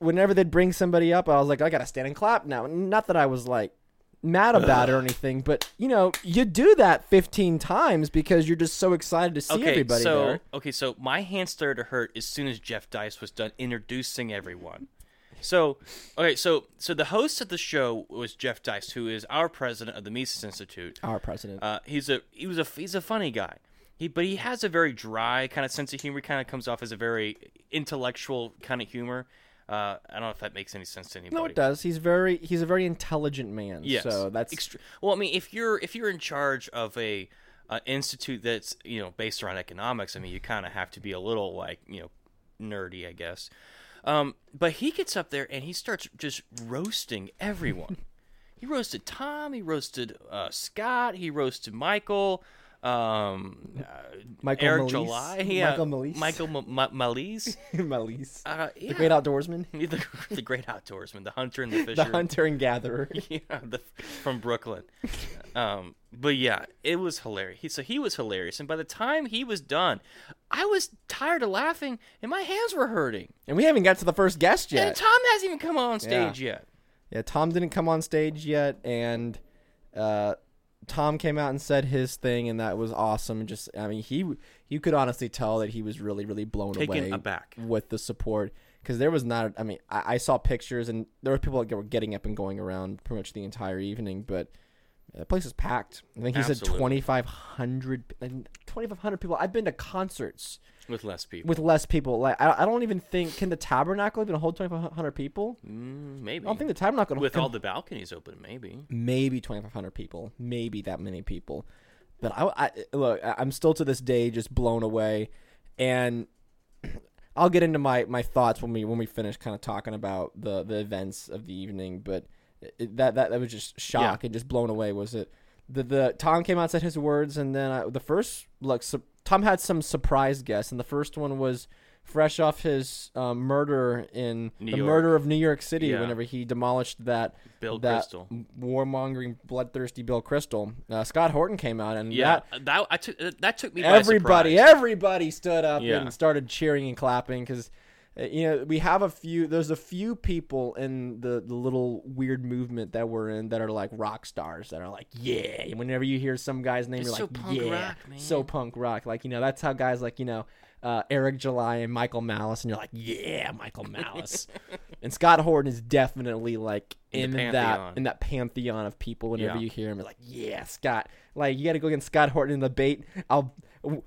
whenever they'd bring somebody up, I was like, I gotta stand and clap now. Not that I was like mad about it or anything, but you know, you do that fifteen times because you're just so excited to see okay, everybody so, there. Okay, so my hands started to hurt as soon as Jeff Deist was done introducing everyone. So, okay, so so the host of the show was Jeff Deist, who is our president of the Mises Institute. Our president. Uh, he's a he was a he's a funny guy. He but he has a very dry kind of sense of humor. Kind of comes off as a very intellectual kind of humor. Uh, I don't know if that makes any sense to anybody. No, it does. He's very he's a very intelligent man. Yes. So that's Extre- well, I mean, if you're if you're in charge of a uh, institute that's you know based around economics, I mean, you kind of have to be a little like you know nerdy, I guess. Um, but he gets up there and he starts just roasting everyone. He roasted Tom. He roasted uh, Scott. He roasted Michael. Um, uh, Michael Eric Malice. July, yeah, Michael Malice, Michael M- M- Malice, Malice. Uh, yeah. The great outdoorsman, the, the great outdoorsman, the hunter and the fisher, the hunter and gatherer, yeah, the, from Brooklyn. um, but yeah, it was hilarious. He, so he was hilarious, and by the time he was done, I was tired of laughing, and my hands were hurting. And we haven't got to the first guest yet. And Tom hasn't even come on stage yeah. yet. Yeah, Tom didn't come on stage yet, and uh. Tom came out and said his thing, and that was awesome. And just, I mean, he you could honestly tell that he was really, really blown Taken away aback. with the support, because there was not. I mean, I, I saw pictures, and there were people that were getting up and going around pretty much the entire evening. But the place was packed. I think he Absolutely. said twenty-five hundred twenty-five hundred people. I've been to concerts with less people. With less people, like I, I don't even think can the Tabernacle even hold twenty-five hundred people? Mm, maybe. I don't think the Tabernacle with can, all the balconies open. Maybe. Maybe twenty-five hundred people. Maybe that many people. But I, I look. I'm still to this day just blown away, and I'll get into my, my thoughts when we when we finish kind of talking about the, the events of the evening. But it, that, that that was just shock yeah. and just blown away. Was it the the Tom came out and said his words, and then I, the first like. Su- Tom had some surprise guests, and the first one was fresh off his um, murder in New the York. murder of New York City. Yeah. Whenever he demolished that Bill that Crystal. warmongering, bloodthirsty Bill Crystal, uh, Scott Horton came out, and yeah, that that, I took, that took me. Everybody, by surprise. everybody stood up yeah. and started cheering and clapping because you know we have a few. There's a few people in the, the little weird movement that we're in that are like rock stars that are like yeah. And whenever you hear some guy's name, it's you're so like punk yeah, rock, man. so punk rock. Like you know that's how guys like you know uh, Eric July and Michael Malice, and you're like yeah, Michael Malice. And Scott Horton is definitely like in, in that in that pantheon of people. Whenever yeah. you hear him, you're like yeah, Scott. Like you got to go against Scott Horton in the debate. I'll.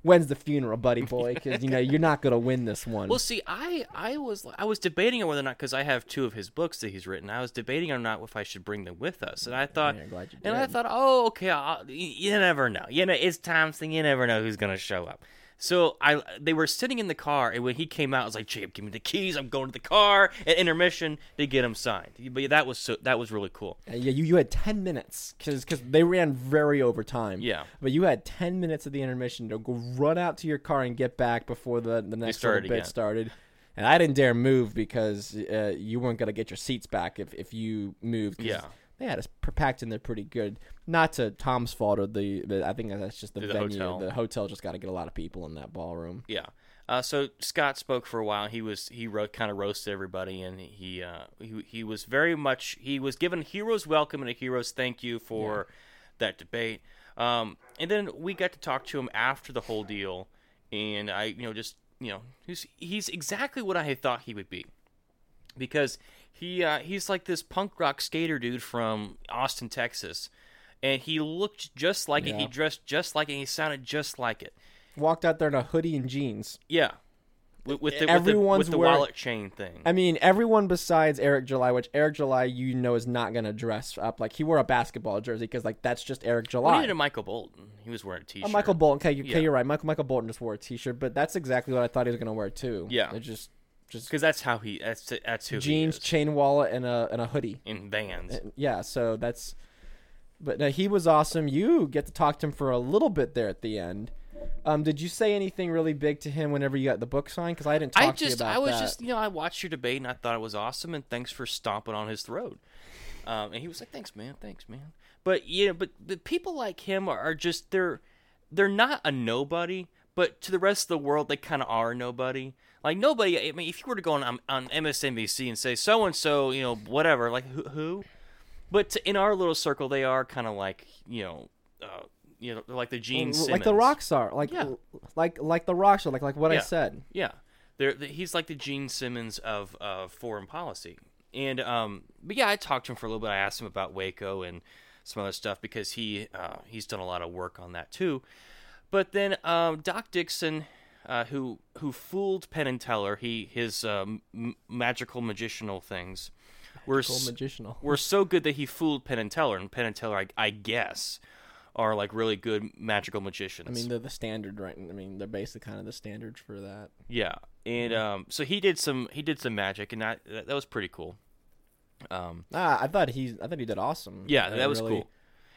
When's the funeral, buddy boy? Because you know you're not gonna win this one. Well, see, I, I was I was debating on whether or not because I have two of his books that he's written. I was debating or not if I should bring them with us, and I thought, yeah, glad you did. and I thought, oh, okay, I'll, you never know. You know, it's Tom's thing. You never know who's gonna show up. So I they were sitting in the car, and when he came out, I was like, Jacob, give me the keys. I'm going to the car at intermission to get him signed. But that was so, that was really cool. Uh, yeah, you, you had ten minutes because they ran very over time. Yeah. But you had ten minutes of the intermission to go run out to your car and get back before the, the next little bit again. started. And I didn't dare move because uh, you weren't going to get your seats back if, if you moved. Yeah. They had us packed in there pretty good. Not to Tom's fault or the, the I think that's just the, the venue. Hotel. The hotel just got to get a lot of people in that ballroom. Yeah. Uh, so Scott spoke for a while. He was he ro- kind of roasted everybody, and he uh, he he was very much he was given a hero's welcome and a hero's thank you for yeah. that debate. Um, and then we got to talk to him after the whole deal, and I you know just you know he's he's exactly what I had thought he would be, because. He uh, he's like this punk rock skater dude from Austin, Texas, and he looked just like yeah. it. He dressed just like it. And he sounded just like it. Walked out there in a hoodie and jeans. Yeah, with, with the everyone's with the, with the wearing, wallet chain thing. I mean, everyone besides Eric July, which Eric July you know is not gonna dress up like he wore a basketball jersey because like that's just Eric July. What did a Michael Boldin? He was wearing a t-shirt. Oh, Michael Boldin. Okay, you're, yeah. okay, you're right. Michael Michael Boldin just wore a t-shirt, but that's exactly what I thought he was gonna wear too. Yeah, it just. Just because that's how he that's that's who jeans, he is. Chain wallet, and a and a hoodie in Vans. Yeah, so that's. But no, he was awesome. You get to talk to him for a little bit there at the end. Um, did you say anything really big to him whenever you got the book signed? Because I didn't talk I just, to you about that. I was that. just you know I watched your debate and I thought it was awesome and thanks for stomping on his throat. Um, and he was like, thanks man, thanks man. But you know, but the people like him are, are just they're they're not a nobody. But to the rest of the world, they kind of are nobody. Like, nobody, I mean, if you were to go on on M S N B C and say so-and-so, you know, whatever, like, who? who? But to, in our little circle, they are kind of like, you know, uh, you know, like the Gene Simmons. Like the rock star. Like, yeah. like, like the rock star, like, like what yeah. I said. Yeah. They're, they're, he's like the Gene Simmons of uh, foreign policy. And, um, but yeah, I talked to him for a little bit. I asked him about Waco and some other stuff because he uh, he's done a lot of work on that, too. But then um, Doc Dixon, uh, who who fooled Penn and Teller, he his um, m- magical magicianal things were, magical, s- were so good that he fooled Penn and Teller. And Penn and Teller, I, I guess, are like really good magical magicians. I mean, they're the standard, right? I mean, they're basically kind of the standard for that. Yeah, and um, so he did some he did some magic, and that that was pretty cool. Um, ah, I thought he I thought he did awesome. Yeah, that, that was really... cool.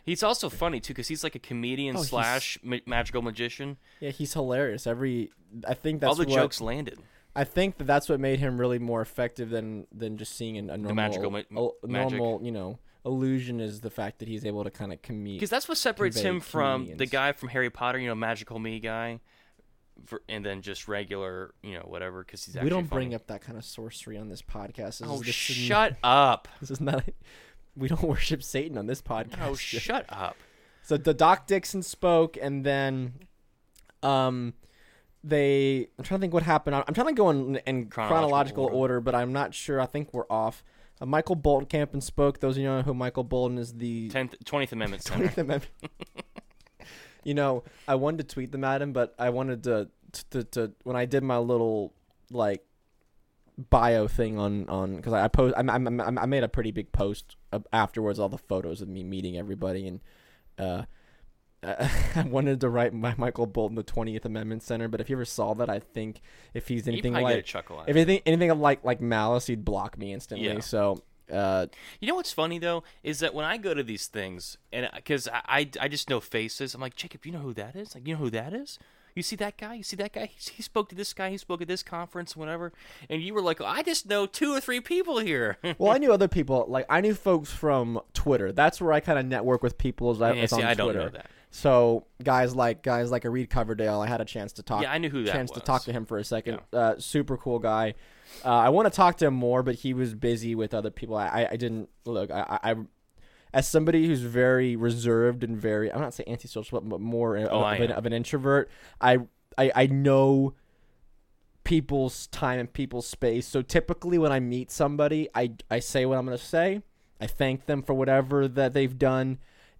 He's also funny too, because he's like a comedian oh, slash ma- magical magician. Yeah, he's hilarious. Every I think that's all the what, jokes landed. I think that that's what made him really more effective than than just seeing a normal the magical ma- a, normal magic. You know, illusion is the fact that he's able to kind of comedian. Because that's what separates him from comedians. The guy from Harry Potter, you know, magical me guy, for, and then just regular, you know, whatever. Because he's actually we don't funny. Bring up that kind of sorcery on this podcast. This oh, is, this shut is, up! This is not. We don't worship Satan on this podcast. Oh, shut up. So the Doc Dixon spoke, and then um, they – I'm trying to think what happened. I'm trying to go in, in chronological, chronological order. order, but I'm not sure. I think we're off. Uh, Michael Boldin spoke. Those of you who know who Michael Boldin is, the – twentieth Amendment Center. twentieth Amendment. You know, I wanted to tweet them at him, but I wanted to, to – to when I did my little, like, bio thing on on because I post I, I I made a pretty big post afterwards, all the photos of me meeting everybody, and uh I wanted to write my Michael Boldin the twentieth Amendment Center, but if you ever saw that, I think if he's anything he like chuckle if anything anything like like Malice, he'd block me instantly. Yeah. So uh you know what's funny though is that when I go to these things, and because I, I I just know faces, I'm like, Jacob, you know who that is? Like, you know who that is? You see that guy? You see that guy? He, he spoke to this guy. He spoke at this conference, whatever. And you were like, I just know two or three people here. Well, I knew other people. Like, I knew folks from Twitter. That's where I kind of network with people. Is yeah, it's see, on I Twitter. Don't know that. So guys like guys like Reed Coverdale, I had a chance to talk. Yeah, I knew who that chance was. to talk to him for a second. Yeah. Uh, super cool guy. Uh, I want to talk to him more, but he was busy with other people. I, I, I didn't look. I. I As somebody who's very reserved and very, I'm not saying antisocial, but more of, oh, of, an, of an introvert, I, I I know people's time and people's space. So typically when I meet somebody, I, I say what I'm going to say. I thank them for whatever that they've done,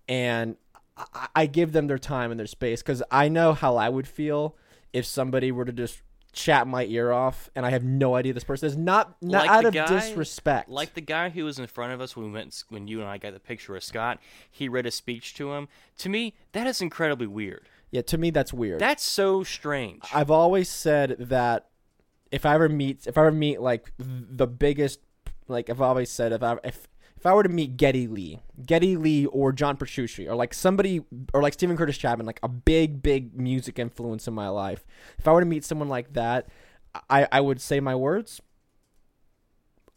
and I, I give them their time and their space, because I know how I would feel if somebody were to just chat my ear off and I have no idea this person is not, not like out of guy, disrespect. Like the guy who was in front of us when we went, when you and I got the picture of Scott, he read a speech to him. To me, that is incredibly weird. Yeah, to me that's weird. That's so strange. I've always said that if I ever meet, if I ever meet like the biggest, like I've always said, if I if if I were to meet Geddy Lee, Geddy Lee or John Petrucci, or like somebody, or like Stephen Curtis Chapman, like a big, big music influence in my life. If I were to meet someone like that, I, I would say my words,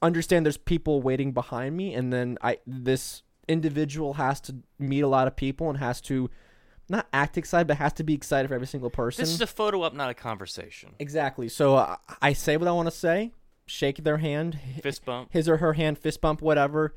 understand there's people waiting behind me, and then I this individual has to meet a lot of people and has to not act excited, but has to be excited for every single person. This is a photo up, not a conversation. Exactly. So uh, I say what I want to say, shake their hand, fist bump, his or her hand, fist bump, whatever.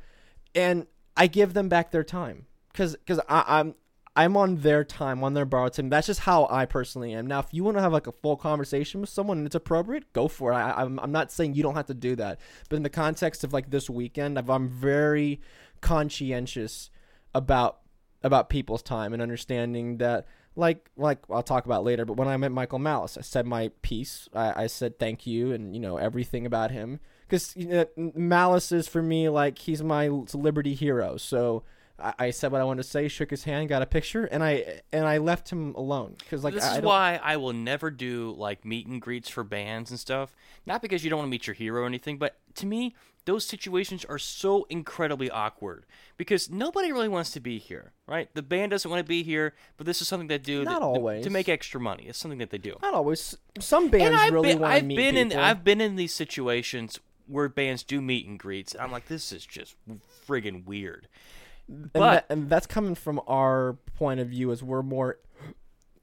And I give them back their time, because because I'm I'm on their time, on their borrowed time. That's just how I personally am. Now, if you want to have like a full conversation with someone and it's appropriate, go for it. I, I'm I'm not saying you don't have to do that, but in the context of like this weekend, I've, I'm very conscientious about about people's time and understanding that. Like, like I'll talk about later, but when I met Michael Malice, I said my piece. I, I said thank you, and you know everything about him, because you know, Malice is for me like he's my liberty hero. So I, I said what I wanted to say, shook his hand, got a picture, and I and I left him alone, because like this I, is I why I will never do like meet and greets for bands and stuff. Not because you don't want to meet your hero or anything, but to me those situations are so incredibly awkward, because nobody really wants to be here, right? The band doesn't want to be here, but this is something they do Not that, always. to make extra money. It's something that they do. Not always. Some bands really been, want I've to meet been people. In, I've been in these situations where bands do meet and greets, and I'm like, this is just friggin' weird. And, but, that, and that's coming from our point of view, as we're more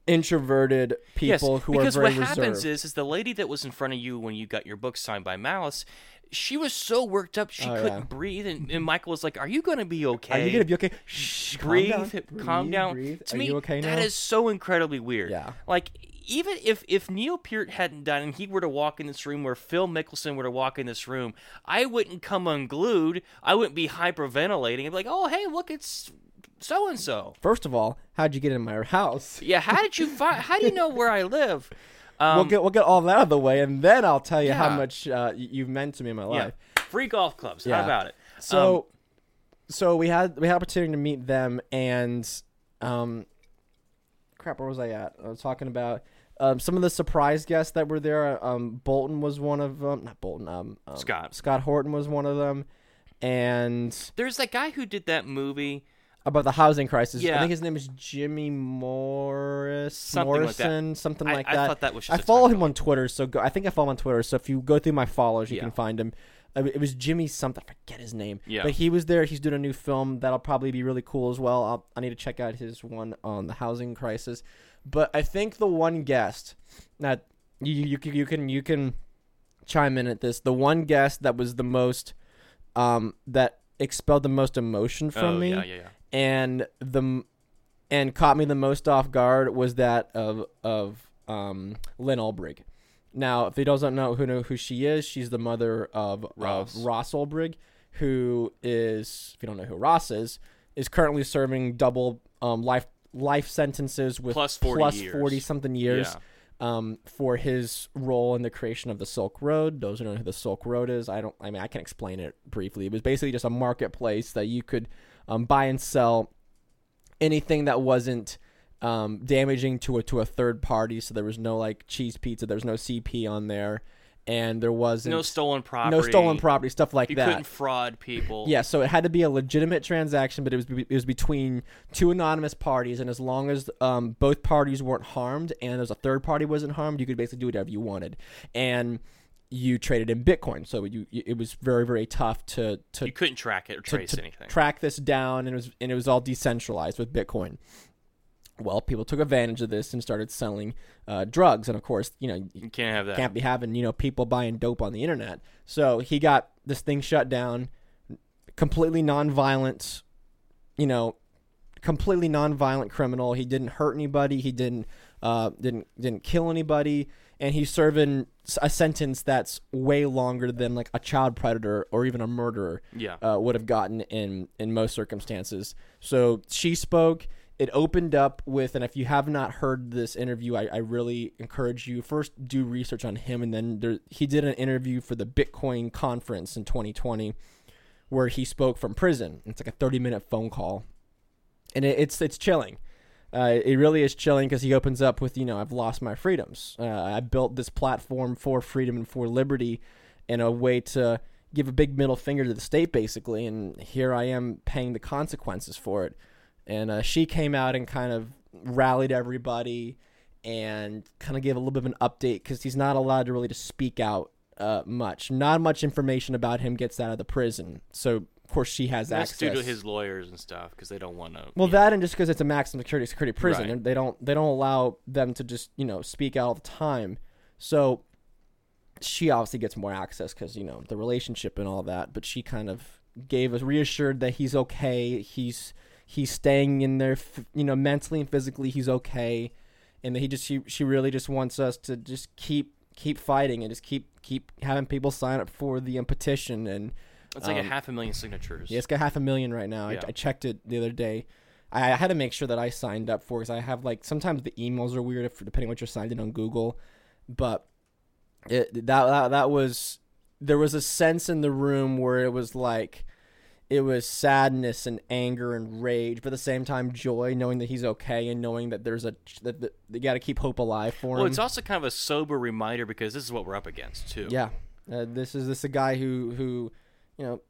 introverted people yes, who are very reserved. Because what happens is, is the lady that was in front of you when you got your book signed by Malice, she was so worked up she oh, couldn't yeah. breathe, and, and Michael was like, "Are you gonna be okay? Are you gonna be okay? Shh, breathe, calm down." Calm down. Breathe. To Are me, you okay that now? Is so incredibly weird. Yeah. Like even if if Neil Peart hadn't died and he were to walk in this room, or Phil Mickelson were to walk in this room, I wouldn't come unglued. I wouldn't be hyperventilating. I'd be like, "Oh, hey, look, it's so and so." First of all, how'd you get in my house? Yeah. How did you find? How do you know where I live? Um, we'll get we'll get all that out of the way, and then I'll tell you yeah. how much uh, you've meant to me in my life. Yeah. Free golf clubs. Yeah. How about it? So, um, so we had we had opportunity to meet them, and um, crap, where was I at? I was talking about um, some of the surprise guests that were there. Um, Boldin was one of them. Not Boldin. Um, um, Scott. Scott Horton was one of them, and there's that guy who did that movie. about the housing crisis. Yeah. I think his name is Jimmy Morris, something Morrison, like something I, like I that. I thought that was just I follow him on Twitter, so go, I think I follow him on Twitter. So if you go through my follows, you yeah. can find him. It was Jimmy something. I forget his name. Yeah. But he was there. He's doing a new film that'll probably be really cool as well. I'll, I need to check out his one on the housing crisis. But I think the one guest that you you, you can you can chime in at this. The one guest that was the most um, that expelled the most emotion from oh, me. Yeah, yeah, yeah. And the and caught me the most off guard was that of of um, Lynn Ulbrich. Now, if he doesn't know who know who she is, she's the mother of Ross, of Ross Ulbricht, who is, if you don't know who Ross is, is currently serving double um, life life sentences with plus forty something years, years yeah. um, for his role in the creation of the Silk Road. Those who don't know who the Silk Road is, I don't. I mean, I can explain it briefly. It was basically just a marketplace that you could um, buy and sell anything that wasn't Um, damaging to a to a third party, so there was no like cheese pizza, there was no C P on there, and there wasn't no stolen property, no stolen property stuff like you that. You couldn't fraud people. Yeah, so it had to be a legitimate transaction, but it was it was between two anonymous parties, and as long as um, both parties weren't harmed and as a third party wasn't harmed, you could basically do whatever you wanted, and you traded in Bitcoin. So you it was very very tough to, to you couldn't track it or trace to, to anything. Track this down, and it was and it was all decentralized with Bitcoin. Well, people took advantage of this and started selling uh, drugs, and of course, you know, you, you can't have that. Can't be having you know people buying dope on the internet. So he got this thing shut down, completely nonviolent, you know, completely nonviolent criminal. He didn't hurt anybody. He didn't uh, didn't didn't kill anybody, and he's serving a sentence that's way longer than like a child predator or even a murderer yeah. uh, would have gotten in in most circumstances. So she spoke. It opened up with, and if you have not heard this interview, I, I really encourage you, first do research on him, and then there, he did an interview for the Bitcoin conference in twenty twenty where he spoke from prison. It's like a thirty-minute phone call, and it, it's it's chilling. Uh, it really is chilling because he opens up with, you know, I've lost my freedoms. Uh, I built this platform for freedom and for liberty in a way to give a big middle finger to the state, basically, and here I am paying the consequences for it. And uh, she came out and kind of rallied everybody and kind of gave a little bit of an update because he's not allowed to really to speak out uh, much. Not much information about him gets out of the prison. So, of course, she has and access. That's due to his lawyers and stuff because they don't want to. Well, that know. and just because it's a maximum security security prison. Right. They don't they don't allow them to just, you know, speak out all the time. So she obviously gets more access because, you know, the relationship and all that. But she kind of gave us reassured that he's okay. He's... He's staying in there, you know, mentally and physically. He's okay, and he just she, she really just wants us to just keep keep fighting and just keep keep having people sign up for the um, petition. And it's um, like a half a million signatures. Yeah, it's got half a million right now. Yeah. I, I checked it the other day. I, I had to make sure that I signed up for because I have like sometimes the emails are weird if, depending on what you're signed in on Google, but it, that, that that was there was a sense in the room where it was like. It was sadness and anger and rage, but at the same time, joy, knowing that he's okay and knowing that there's a that, that you got to keep hope alive for him. Well, it's also kind of a sober reminder because this is what we're up against too. Yeah, uh, this is this is a guy who who you know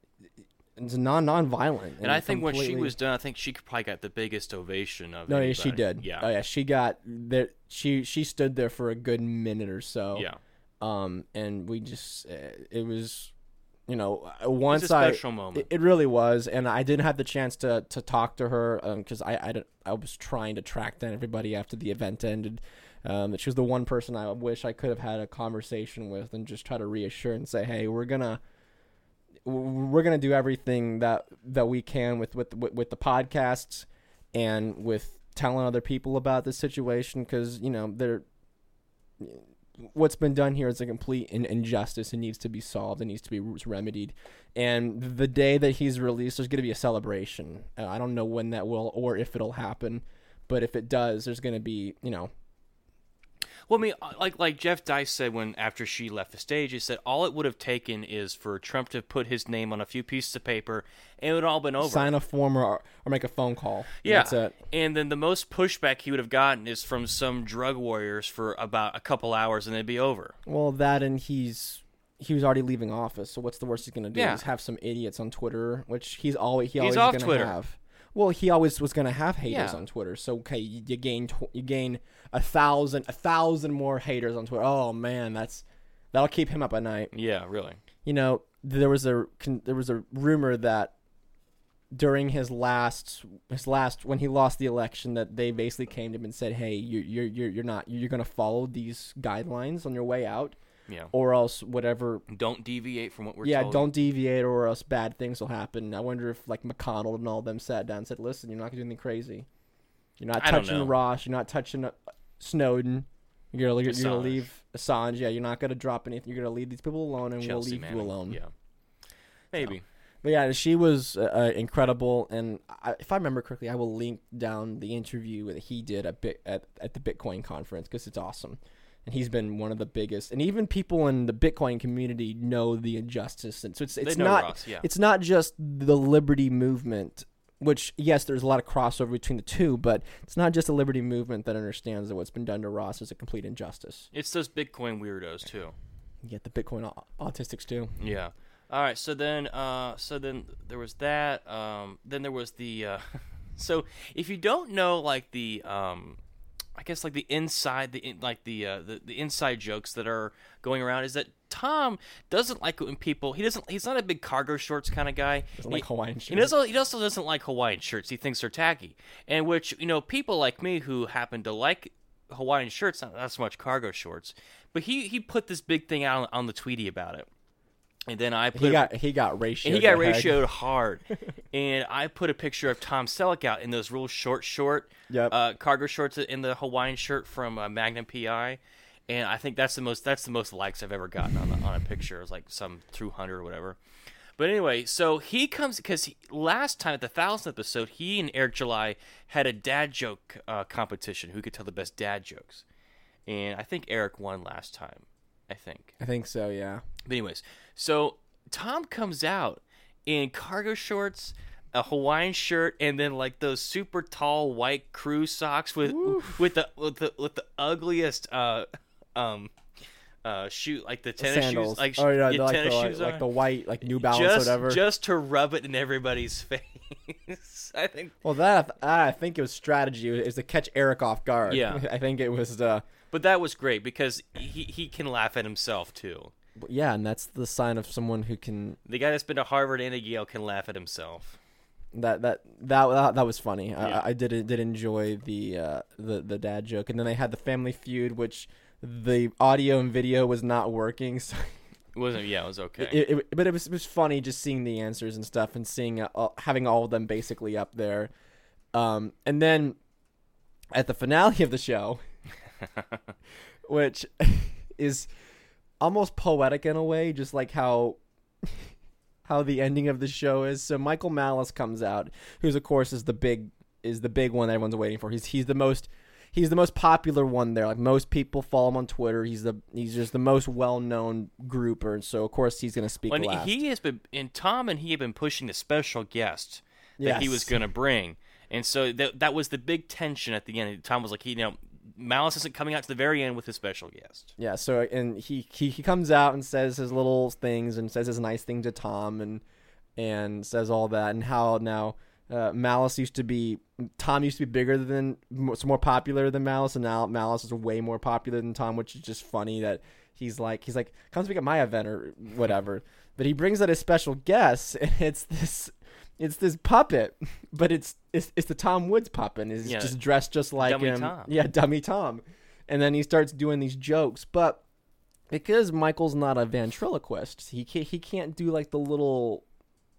is non nonviolent. And, and I think when she was done, I think she probably got the biggest ovation of. No, anybody. She did. Yeah, oh, yeah, she got there. She she stood there for a good minute or so. Yeah, um, and we just uh, it was. You know, once it's a special I, moment. It, it really was, and I didn't have the chance to to talk to her because um, I, I, I was trying to track down everybody after the event ended. Um, she was the one person I wish I could have had a conversation with and just try to reassure and say, hey, we're gonna we're gonna do everything that that we can with with with, with the podcasts and with telling other people about this situation because you know they're. What's been done here is a complete in- injustice and needs to be solved and needs to be remedied. And the day that he's released, there's going to be a celebration. Uh, I don't know when that will or if it'll happen, but if it does, there's going to be, you know. Well, I mean, like like Jeff Deist said when after she left the stage, he said all it would have taken is for Trump to put his name on a few pieces of paper, and it would have all been over. Sign a form or, or make a phone call. Yeah, that's it. And then the most pushback he would have gotten is from some drug warriors for about a couple hours, and it'd be over. Well, that and he's he was already leaving office, so what's the worst he's going to do yeah. is have some idiots on Twitter, which he's always he he's always going to have. Well, he always was going to have haters yeah. on Twitter. So, okay, you, you gain tw- you gain a thousand, a thousand more haters on Twitter. Oh man, that's that'll keep him up at night. Yeah, really. You know, there was a there was a rumor that during his last his last when he lost the election, that they basically came to him and said, "Hey, you you you you're not you're going to follow these guidelines on your way out." Yeah. Or else whatever. Don't deviate from what we're yeah, told. Yeah, don't deviate or else bad things will happen. I wonder if like McConnell and all of them sat down and said, listen, you're not going to do anything crazy. You're not I touching Ross. You're not touching Snowden. You're going you're, to leave Assange. Yeah, you're not going to drop anything. You're going to leave these people alone and Chelsea we'll leave Manning. You alone. Yeah, maybe. So. But yeah, she was uh, incredible. And I, if I remember correctly, I will link down the interview that he did at, Bi- at, at the Bitcoin conference because it's awesome. And he's been one of the biggest, and even people in the Bitcoin community know the injustice. And so it's it's not Ross, yeah. it's not just the liberty movement, which yes, there's a lot of crossover between the two, but it's not just the liberty movement that understands that what's been done to Ross is a complete injustice. It's those Bitcoin weirdos too. Yeah, the Bitcoin autistics too. Yeah. All right. So then, uh, so then there was that. Um, then there was the. Uh, so if you don't know, like the. Um, I guess like the inside the like the, uh, the the inside jokes that are going around is that Tom doesn't like when people he doesn't he's not a big cargo shorts kind of guy. Doesn't he, like Hawaiian shirts. He also he also doesn't like Hawaiian shirts. He thinks they're tacky. And which you know people like me who happen to like Hawaiian shirts, not, not so much cargo shorts. But he, he put this big thing out on, on the Tweety about it. And then I put he got a, he got ratioed and he got ratioed hard, and I put a picture of Tom Selleck out in those real short, short yep. uh, cargo shorts in the Hawaiian shirt from uh, Magnum P I, and I think that's the most that's the most likes I've ever gotten on the, on a picture. It was like some two hundred or whatever. But anyway, so he comes because last time at the thousandth episode, he and Eric July had a dad joke uh, competition. Who could tell the best dad jokes? And I think Eric won last time. I think. I think so, yeah. But anyways, so Tom comes out in cargo shorts, a Hawaiian shirt, and then like those super tall white crew socks with Oof. with the with the with the ugliest uh um uh shoe like the tennis Sandals. shoes like, oh, yeah, yeah, like tennis the, shoes like, like the white like New Balance just, or whatever just to rub it in everybody's face. I think. Well, that I think it was strategy is to catch Eric off guard. Yeah, I think it was the. Uh, But that was great because he, he can laugh at himself, too. Yeah, and that's the sign of someone who can... The guy that's been to Harvard and to Yale can laugh at himself. That that that that was funny. Yeah. I, I did did enjoy the, uh, the the dad joke. And then they had the Family Feud, which the audio and video was not working. So it wasn't. Yeah, it was okay. It, it, but it was it was funny just seeing the answers and stuff and seeing uh, having all of them basically up there. Um, and then at the finale of the show... which is almost poetic in a way, just like how how the ending of the show is. So Michael Malice comes out, who's of course is the big is the big one everyone's waiting for. He's he's the most he's the most popular one there. Like most people follow him on Twitter. He's the he's just the most well known grouper, and so of course he's going to speak when last. He has been and Tom and he have been pushing the special guest that yes. he was going to bring, and so that that was the big tension at the end. Tom was like, he you know. Malice isn't coming out to the very end with his special guest. Yeah, so and he, he, he comes out and says his little things and says his nice thing to Tom and and says all that and how now uh, Malice used to be Tom used to be bigger than more popular than Malice, and now Malice is way more popular than Tom, which is just funny that he's like he's like come speak at my event or whatever. But he brings out his special guest and it's this. It's this puppet, but it's it's, it's the Tom Woods puppet. It's yeah. just dressed just like dummy him. Tom. Yeah, dummy Tom. And then he starts doing these jokes. But because Michael's not a ventriloquist, he can't, he can't do like the little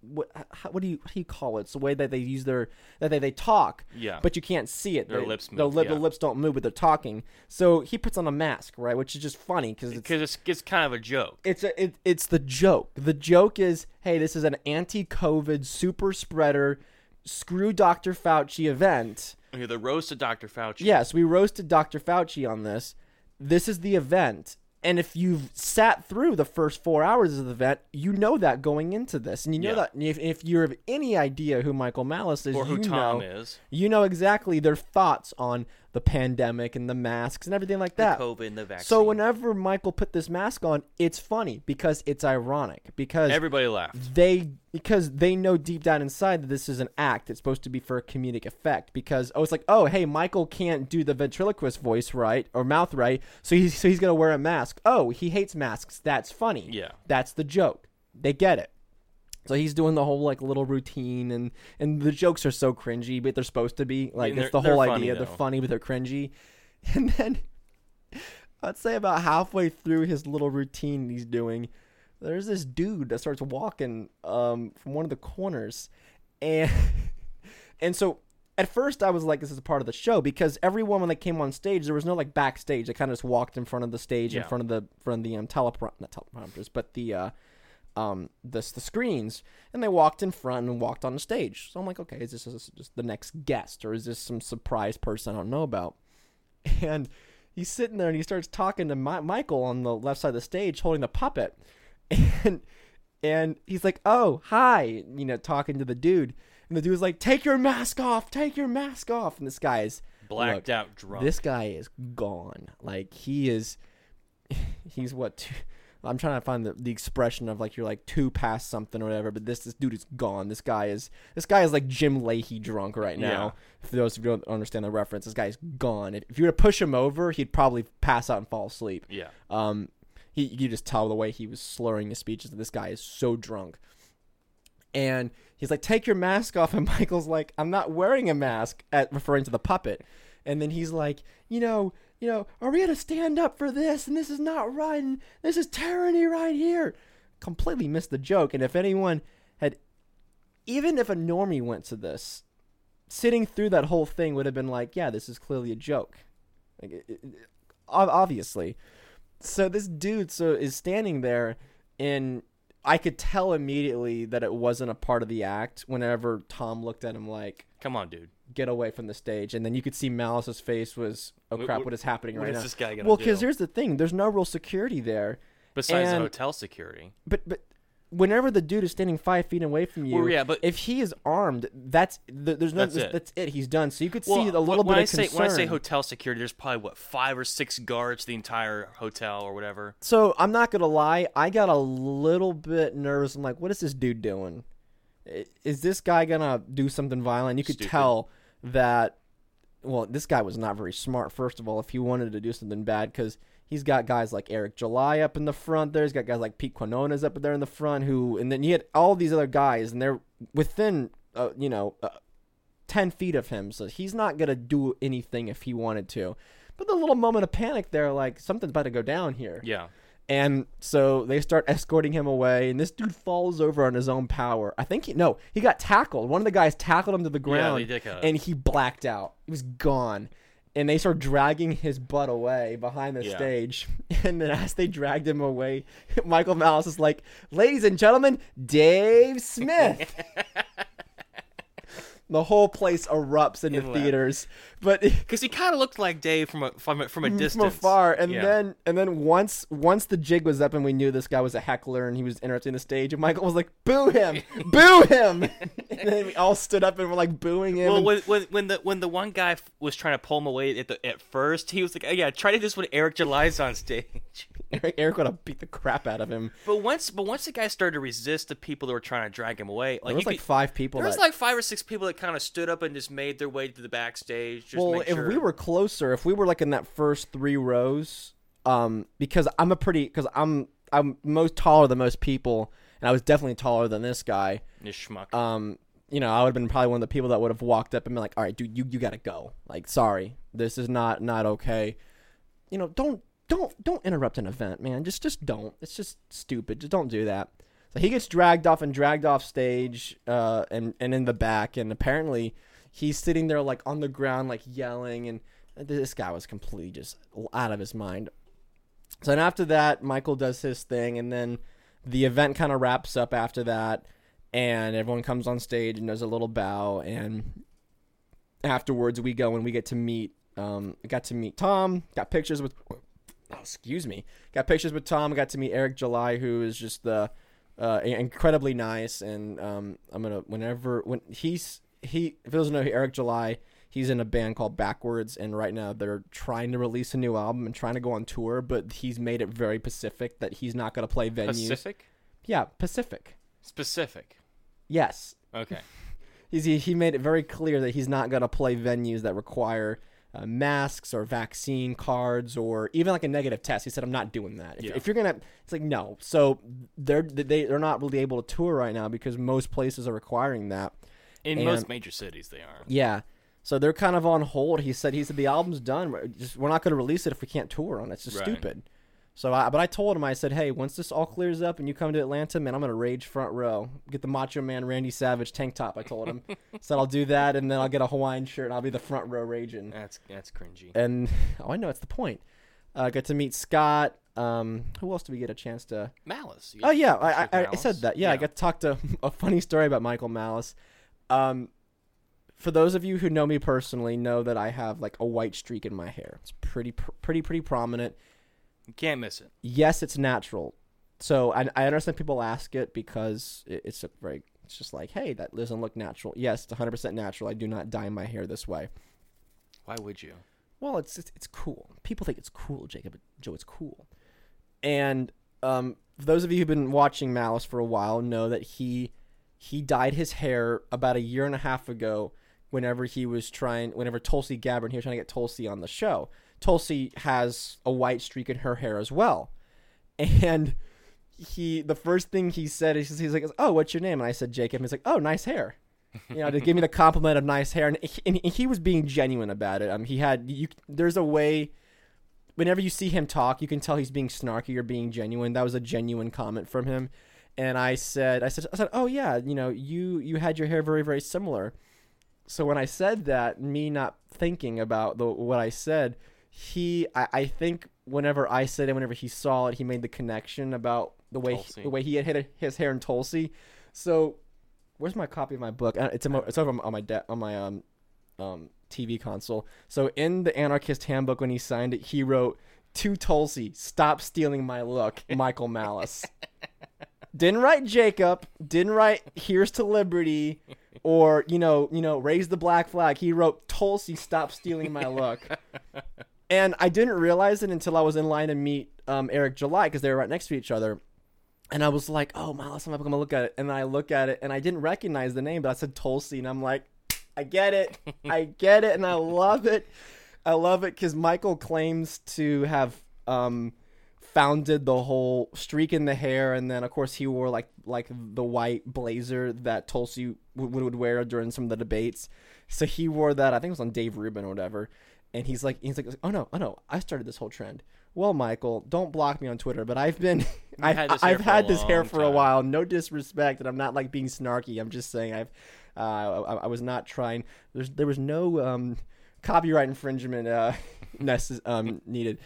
what how, what do you what do you call it? It's the way that they use their that they, they talk. Yeah. But you can't see it. Their they, lips move. Their, li- yeah. their lips don't move, but they're talking. So he puts on a mask, right? Which is just funny because it's, it's it's kind of a joke. It's a, it, it's the joke. The joke is, hey, this is an anti-COVID super spreader, screw Doctor Fauci event. Okay, the roast of Doctor Fauci. Yes, we roasted Doctor Fauci on this. This is the event. And if you've sat through the first four hours of the event, you know that going into this. And you know yeah. that if, if you have any idea who Michael Malice is, or who you Tom know, is. You know exactly their thoughts on the pandemic and the masks and everything like that. The COVID and the vaccine. So whenever Michael put this mask on, it's funny because it's ironic. Because everybody laughed. They because they know deep down inside that this is an act. It's supposed to be for a comedic effect. Because oh, it's like, oh, hey, Michael can't do the ventriloquist voice right or mouth right, so he's so he's gonna wear a mask. Oh, he hates masks. That's funny. Yeah. That's the joke. They get it. So he's doing the whole like little routine, and, and the jokes are so cringy, but they're supposed to be like I mean, it's the whole idea. Funny, they're funny, but they're cringy. And then I'd say about halfway through his little routine he's doing, there's this dude that starts walking um, from one of the corners, and and so at first I was like, this is a part of the show because everyone when they came on stage there was no like backstage. They kind of just walked in front of the stage, yeah. in front of the from the um, teleprom not teleprompters, but the. Uh, um this the screens, and they walked in front and walked on the stage. So I'm like, okay, is this just the next guest or is this some surprise person I don't know about? And he's sitting there and he starts talking to my, Michael on the left side of the stage holding the puppet, and and he's like, oh, hi, you know, talking to the dude, and the dude's like, take your mask off, take your mask off. And this guy is blacked look, out drunk. This guy is gone. Like he is he's what two, I'm trying to find the, the expression of like you're like two past something or whatever, but this this dude is gone. This guy is this guy is like Jim Leahy drunk right now. Yeah. For those of you who don't understand the reference, this guy is gone. If you were to push him over, he'd probably pass out and fall asleep. Yeah. Um, he you just tell the way he was slurring his speeches that this guy is so drunk. And he's like, take your mask off, and Michael's like, I'm not wearing a mask, at referring to the puppet. And then he's like, you know. You know, are we gonna stand up for this? And this is not right. And this is tyranny right here. Completely missed the joke. And if anyone had, even if a normie went to this, sitting through that whole thing would have been like, yeah, this is clearly a joke, like it, it, obviously. So this dude so is standing there, and I could tell immediately that it wasn't a part of the act. Whenever Tom looked at him, like, come on, dude. Get away from the stage. And then you could see Malice's face was, oh crap, what, what is happening right now? What is this guy gonna do? Well, because here's the thing, there's no real security there besides the hotel security. But but whenever the dude is standing five feet away from you, well, yeah, but if he is armed, that's there's no that's it. That's it. He's done. So you could well, see a little bit I of say, concern. When I say hotel security, there's probably what five or six guards the entire hotel or whatever. So I'm not gonna lie, I got a little bit nervous. I'm like, what is this dude doing? Is this guy gonna do something violent? You could Stupid. tell. That, well, this guy was not very smart, first of all, if he wanted to do something bad, because he's got guys like Eric July up in the front there. He's got guys like Pete Quinones up there in the front, who, and then he had all these other guys, and they're within, uh, you know, uh, ten feet of him. So he's not going to do anything if he wanted to. But the little moment of panic there, like, something's about to go down here. Yeah. And so they start escorting him away, and this dude falls over on his own power. I think he – no, he got tackled. One of the guys tackled him to the ground, yeah, and he blacked out. He was gone. And they start dragging his butt away behind the yeah. stage. And then as they dragged him away, Michael Malice is like, ladies and gentlemen, Dave Smith. The whole place erupts into in theaters, but because he kind of looked like Dave from a from a, from a distance, from afar, and yeah. then and then once once the jig was up and we knew this guy was a heckler and he was interrupting the stage, and Michael was like, "Boo him, boo him!" And then we all stood up and were like booing him. Well, and... when, when when the when the one guy was trying to pull him away at the at first, he was like, oh, "Yeah, try to do this when Eric July's on stage." Eric Eric would have beat the crap out of him. But once but once the guy started to resist the people that were trying to drag him away, like there was like could, five people. There that... was like five or six people that kind of stood up and just made their way to the backstage. Just well, make sure. If we were closer, if we were like in that first three rows, um, because I'm a pretty, because I'm I'm most taller than most people, and I was definitely taller than this guy. This schmuck. Um, you know, I would have been probably one of the people that would have walked up and been like, "All right, dude, you you gotta go. Like, sorry, this is not not okay. You know, don't don't don't interrupt an event, man. Just just don't. It's just stupid. Just don't do that." So he gets dragged off and dragged off stage uh, and, and in the back. And apparently he's sitting there like on the ground, like yelling. And this guy was completely just out of his mind. So then after that, Michael does his thing. And then the event kind of wraps up after that. And everyone comes on stage and does a little bow. And afterwards we go and we get to meet, um, got to meet Tom, got pictures with, oh, excuse me, got pictures with Tom, got to meet Eric July, who is just the, Uh, incredibly nice, and um, I'm gonna whenever when he's he if it doesn't know Eric July, He's in a band called Backwards, and right now they're trying to release a new album and trying to go on tour, but he's made it very specific that he's not going to play venues. Pacific? Yeah, Pacific. Specific. Yes. Okay. he's, he, he made it very clear that he's not going to play venues that require uh, masks or vaccine cards or even like a negative test. He said, I'm not doing that. If, yeah. if you're going to – it's like, no. So they're, they, they're not really able to tour right now because most places are requiring that. In and, most major cities, they are. Yeah. So they're kind of on hold. He said, he said the album's done. We're, just, we're not going to release it if we can't tour on it. It's just right. stupid. So, I, but I told him, I said, hey, once this all clears up and you come to Atlanta, man, I'm going to rage front row. Get the Macho Man Randy Savage tank top, I told him. Said I'll do that, and then I'll get a Hawaiian shirt, and I'll be the front row raging. That's that's cringy. And, oh, I know, it's the point. I uh, got to meet Scott. Um, who else did we get a chance to? Malice. Oh, yeah, I, I, I said that. Yeah, yeah, I got to talk to a funny story about Michael Malice. Um... For those of you who know me personally, know that I have like a white streak in my hair. It's pretty, pr- pretty, pretty prominent. You can't miss it. Yes, it's natural. So I, I understand people ask it because it, it's a very, it's just like, hey, that doesn't look natural. Yes, it's one hundred percent natural. I do not dye my hair this way. Why would you? Well, it's it's, it's cool. People think it's cool, Jacob. Joe, it's cool. And um, for those of you who've been watching Malice for a while, know that he he dyed his hair about a year and a half ago. Whenever he was trying, whenever Tulsi Gabbard, he was trying to get Tulsi on the show. Tulsi has a white streak in her hair as well. And he, the first thing he said is, he's like, oh, what's your name? And I said, Jacob. And he's like, oh, nice hair. You know, to give me the compliment of nice hair. And he, and he was being genuine about it. Um, he had, you, there's a way, whenever you see him talk, you can tell he's being snarky or being genuine. That was a genuine comment from him. And I said, I said, I said, oh yeah, you know, you, you had your hair very, very similar. So when I said that, me not thinking about the, what I said, he, I, I think whenever I said it, whenever he saw it, he made the connection about the way he, the way he had hit his hair in Tulsi. So where's my copy of my book? It's in my, it's over on my de- on my um um T V console. So in the Anarchist Handbook, when he signed it, he wrote, "To Tulsi, stop stealing my look, Michael Malice." Didn't write Jacob. Didn't write "Here's to Liberty," or you know, you know, "Raise the Black Flag." He wrote "Tulsi, stop stealing my look," and I didn't realize it until I was in line to meet um, Eric July because they were right next to each other, and I was like, "Oh, my, I'm gonna look at it," and I look at it and I didn't recognize the name, but I said Tulsi, and I'm like, "I get it, I get it," and I love it, I love it because Michael claims to have. Um, founded the whole streak in the hair, and then of course he wore like like the white blazer that Tulsi would, would wear during some of the debates. So he wore that, I think it was on Dave Rubin or whatever, and he's like he's like oh no oh no I started this whole trend. Well, Michael, don't block me on Twitter, but I've been I've had this I've hair, had for, a this hair for a while. No disrespect, and I'm not like being snarky. I'm just saying I've uh, I, I was not trying. There's, there was no um, copyright infringement uh, necess- um, needed.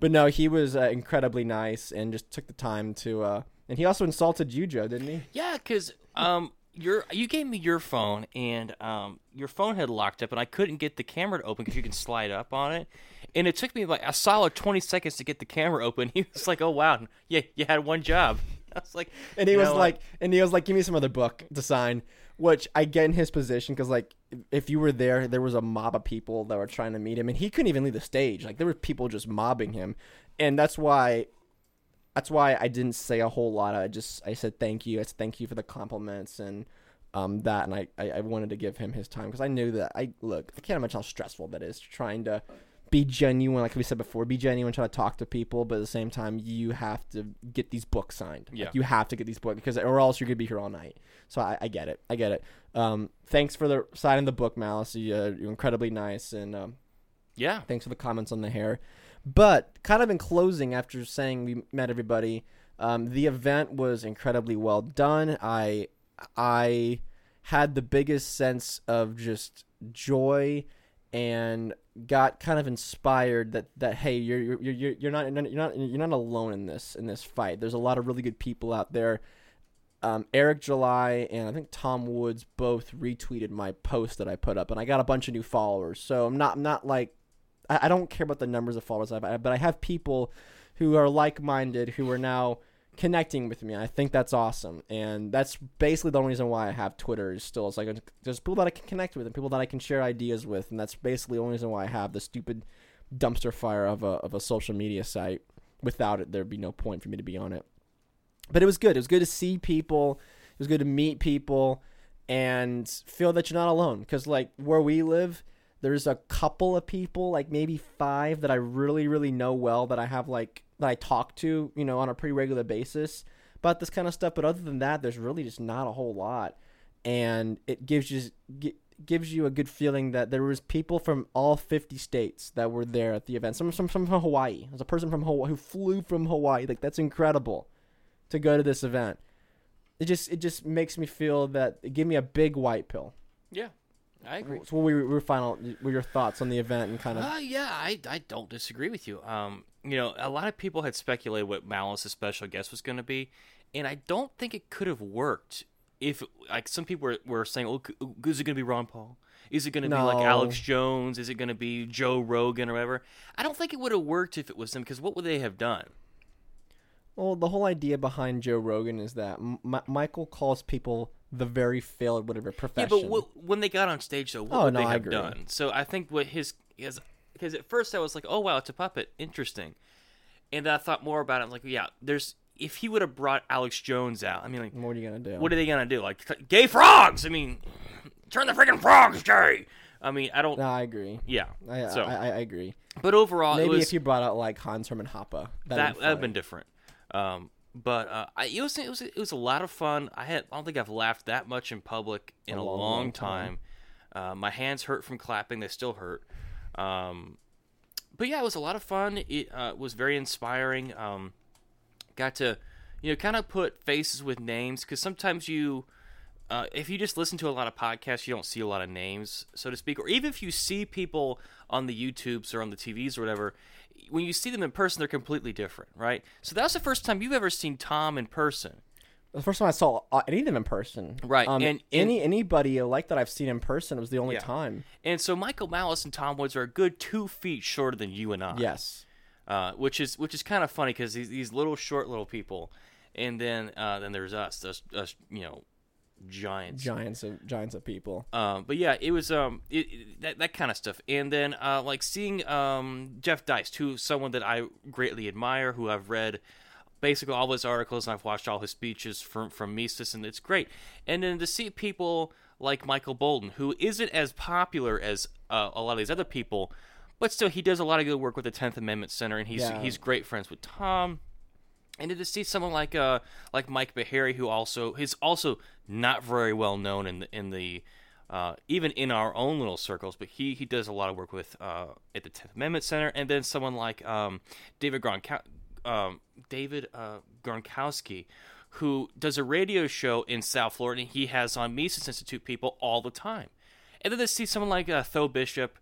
But no, he was uh, incredibly nice and just took the time to uh, – and he also insulted you, Joe, didn't he? Yeah, because um, your you gave me your phone, and um, your phone had locked up, and I couldn't get the camera to open because you can slide up on it. And it took me like a solid twenty seconds to get the camera open. He was like, oh, wow, yeah, you had one job. I was like – And he was know, like – and he was like, give me some other book to sign, which I get in his position because, like, if you were there, there was a mob of people that were trying to meet him, and he couldn't even leave the stage. Like, there were people just mobbing him, and that's why, that's why I didn't say a whole lot. I just I said thank you. I said thank you for the compliments and um that, and I, I, I wanted to give him his time because I knew that I look. I can't imagine how stressful that is trying to be genuine, like we said before, be genuine, try to talk to people, but at the same time, you have to get these books signed. Yeah, like, you have to get these books because, or else you're gonna be here all night. So I, I get it. I get it. Um, thanks for the signing the book, Malice. You, uh, you're incredibly nice, and um, yeah, thanks for the comments on the hair. But kind of in closing, after saying we met everybody, um, the event was incredibly well done. I I had the biggest sense of just joy and got kind of inspired that, that hey, you're you're you're you're not you're not you're not alone in this in this fight. There's a lot of really good people out there. Um, Eric July and I think Tom Woods both retweeted my post that I put up, and I got a bunch of new followers. So I'm not I'm not like I, I don't care about the numbers of followers I have, but I have people who are like minded who are now connecting with me. I think that's awesome. And that's basically the only reason why I have Twitter is still, it's like there's people that I can connect with and people that I can share ideas with. And that's basically the only reason why I have the stupid dumpster fire of a, of a social media site. Without it, there'd be no point for me to be on it. But it was good. It was good to see people. It was good to meet people and feel that you're not alone. Because, like, where we live, there's a couple of people, like maybe five, that I really, really know well that I have, like, that I talk to, you know, on a pretty regular basis about this kind of stuff. But other than that, there's really just not a whole lot. And it gives you g- gives you a good feeling that there was people from all fifty states that were there at the event. Some some, some from Hawaii. There's a person from Hawaii who flew from Hawaii. Like, that's incredible to go to this event. It just it just makes me feel that it gave me a big white pill. Yeah, I agree. So what were your, final, were your thoughts on the event and kind of? Uh, yeah, I, I don't disagree with you. Um, you know, a lot of people had speculated what Malice's special guest was going to be, and I don't think it could have worked if, like, some people were, were saying, oh, is it going to be Ron Paul? Is it going to no. be like Alex Jones? Is it going to be Joe Rogan or whatever? I don't think it would have worked if it was them, because what would they have done? Well, the whole idea behind Joe Rogan is that M- Michael calls people the very failed whatever profession. Yeah, but what, when they got on stage, though, what oh, would no, they have done? So I think what his is because at first I was like, oh, wow, it's a puppet. Interesting. And then I thought more about it. I was like, yeah, there's if he would have brought Alex Jones out, I mean, like, what are you going to do? What are they going to do? Like, gay frogs. I mean, turn the freaking frogs gay. I mean, I don't. No, I agree. Yeah, I, so. I, I, I agree. But overall, maybe it was, if you brought out like Hans Herman Hoppe, that would have been different. Um, but uh, I, it was it was it was a lot of fun. I had I don't think I've laughed that much in public in a, a long, long time. time. Uh, my hands hurt from clapping; they still hurt. Um, but yeah, it was a lot of fun. It uh, was very inspiring. Um, got to you know kind of put faces with names because sometimes you uh, if you just listen to a lot of podcasts, you don't see a lot of names, so to speak. Or even if you see people on the YouTubes or on the T Vs or whatever. When you see them in person, they're completely different, right? So that was the first time you've ever seen Tom in person. The first time I saw any of them in person, right? Um, and, and any anybody like that I've seen in person was the only yeah. time. And so Michael Malice and Tom Woods are a good two feet shorter than you and I. Yes, uh, which is which is kind of funny because these, these little short little people, and then uh, then there's us, us, us, you know, giants, giants of giants of people. Um, but yeah, it was um it, it, that that kind of stuff. And then uh, like seeing um Jeff Deist, who's someone that I greatly admire, who I've read. Basically all his articles, and I've watched all his speeches from, from Mises, and it's great. And then to see people like Michael Boldin, who isn't as popular as uh, a lot of these other people, but still he does a lot of good work with the Tenth Amendment Center, and he's yeah. he's great friends with Tom. And then to see someone like uh like Mike Bahari, who also is also not very well known in the, in the uh, even in our own little circles, but he he does a lot of work with uh, at the Tenth Amendment Center. And then someone like um David Gronkowski. Um, David uh, Gronkowski, who does a radio show in South Florida, and he has on Mises Institute people all the time. And then to see someone like uh, Tho Bishop.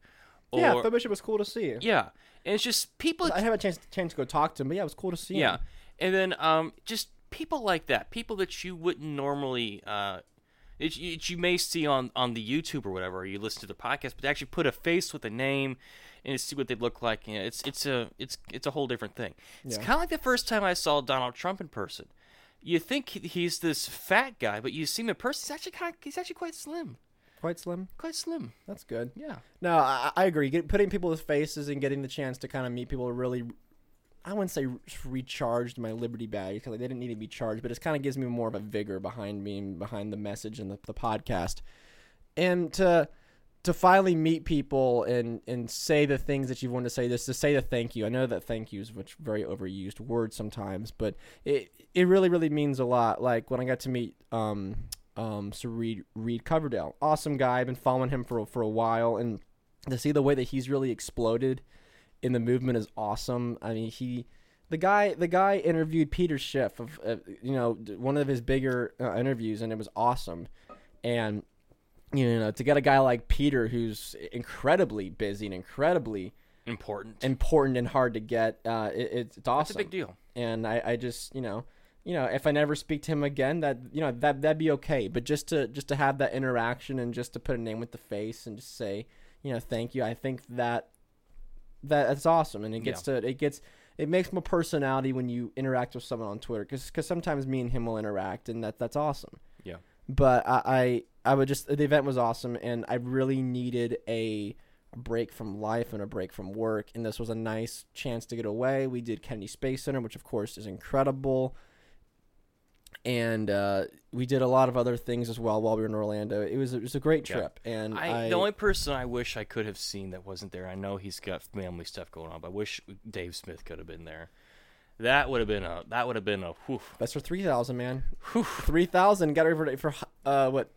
Or, yeah, Tho Bishop was cool to see. Yeah. And it's just people. I haven't had a chance, chance to go talk to him, but yeah, it was cool to see yeah. him. Yeah. And then um, just people like that, people that you wouldn't normally, uh, it, it, you may see on, on the YouTube or whatever, or you listen to the podcast, but to actually put a face with a name. And see what they look like. You know, it's it's a it's it's a whole different thing. It's yeah. kind of like the first time I saw Donald Trump in person. You think he, he's this fat guy, but you see him in person. He's actually kind of, he's actually quite slim. Quite slim. Quite slim. That's good. Yeah. No, I, I agree. Get, putting people with faces and getting the chance to kind of meet people really, I wouldn't say recharged my Liberty badge because like, they didn't need to be charged, but it kind of gives me more of a vigor behind me and behind the message and the, the podcast, and to. To finally meet people and, and say the things that you want to say, this to say the thank you. I know that thank you is a very overused word sometimes, but it it really, really means a lot. Like when I got to meet um um Sir Reed, Reed Coverdale, awesome guy. I've been following him for for a while, and to see the way that he's really exploded in the movement is awesome. I mean he. The guy, the guy interviewed Peter Schiff of uh, you know one of his bigger uh, interviews, and it was awesome, and. You know, to get a guy like Peter, who's incredibly busy and incredibly important, important and hard to get, uh, it, it's awesome. It's a big deal. And I, I, just, you know, you know, if I never speak to him again, that you know that that'd be okay. But just to just to have that interaction and just to put a name with the face and just say, you know, thank you. I think that that that's awesome, and it gets yeah. to it gets it makes more personality when you interact with someone on Twitter, because because sometimes me and him will interact, and that that's awesome. Yeah. But I, I I would just the event was awesome, and I really needed a break from life and a break from work, and this was a nice chance to get away. We did Kennedy Space Center, which of course is incredible, and uh, we did a lot of other things as well while we were in Orlando. It was it was a great trip, yeah. and I, I, the only person I wish I could have seen that wasn't there. I know he's got family stuff going on, but I wish Dave Smith could have been there. That would have been a that would have been a whew. That's for three thousand man. Whew. Three thousand got over for uh what.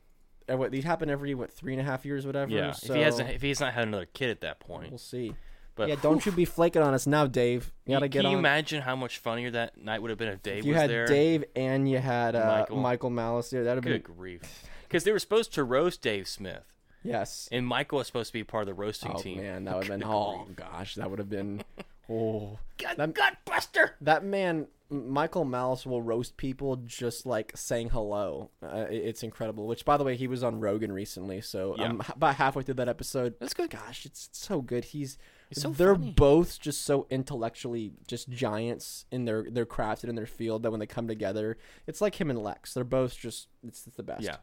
Uh, what these happen every what three and a half years, whatever. Yeah. So, if he hasn't, if he's not had another kid at that point, we'll see. But yeah, don't oof. you be flaking on us now, Dave. You gotta get Can on. you imagine how much funnier that night would have been if Dave if you was had there? Dave and you had uh, Michael. Michael Malice there. That'd be grief. Because they were supposed to roast Dave Smith. Yes. And Michael was supposed to be part of the roasting oh, team. Oh man, that would have been. Oh gosh, that would have been. Oh, Gutbuster. That man. Michael Malice will roast people just like saying hello. Uh, it's incredible. Which, by the way, he was on Rogan recently, so yeah. I'm about halfway through that episode. That's good. Gosh, it's so good. He's it's so they're funny. Both just so intellectually just giants in their their craft and in their field that when they come together, it's like him and Lex. They're both just it's, it's the best. Yeah.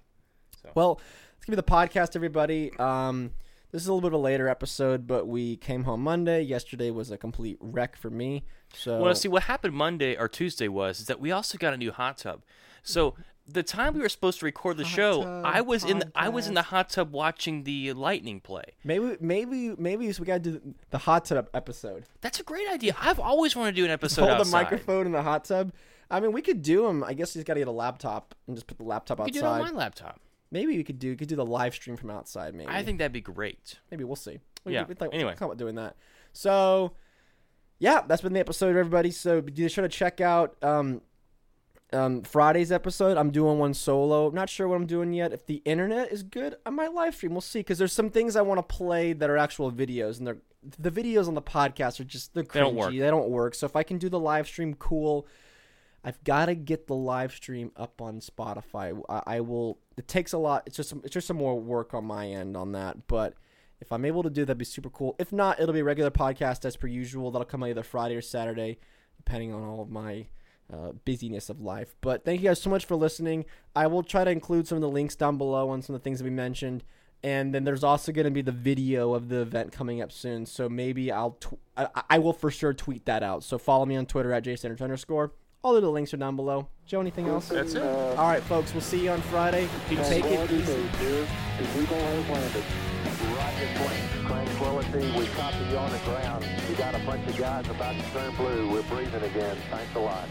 So. Well, it's gonna be the podcast, everybody. Um, This is a little bit of a later episode, but we came home Monday. Yesterday was a complete wreck for me. So, well, see, what happened Monday or Tuesday was is that we also got a new hot tub. So the time we were supposed to record the hot show, tub, I was podcast. in the I was in the hot tub watching the Lightning play. Maybe maybe maybe so we got to do the hot tub episode. That's a great idea. I've always wanted to do an episode outside. Hold the microphone in the hot tub. I mean, we could do them. I guess you just got to get a laptop and just put the laptop outside. You could do it on my laptop. Maybe we could do could do the live stream from outside. Maybe I think that'd be great. Maybe we'll see. We, yeah. We, like, anyway, talk about doing that. So, yeah, that's been the episode, everybody. So be sure to check out um, um, Friday's episode. I'm doing one solo. Not sure what I'm doing yet. If the internet is good, I might live stream. We'll see. Because there's some things I want to play that are actual videos, and they're the videos on the podcast are just they're cringy. They don't work. They don't work. So if I can do the live stream, cool. I've got to get the live stream up on Spotify. I, I will. It takes a lot. It's just some, it's just some more work on my end on that. But if I'm able to do that, that'd be super cool. If not, it'll be a regular podcast as per usual. That'll come out either Friday or Saturday, depending on all of my uh, busyness of life. But thank you guys so much for listening. I will try to include some of the links down below on some of the things that we mentioned. And then there's also going to be the video of the event coming up soon. So maybe I'll tw- I, I will for sure tweet that out. So follow me on Twitter at Jason underscore. All of the links are down below. Joe, anything else? That's it. All right, folks. We'll see you on Friday. Peace. Take it easy. We don't have landed. Roger, tranquility. We copy you on the ground. You got a bunch of guys about to turn blue. We're breathing again. Thanks a lot.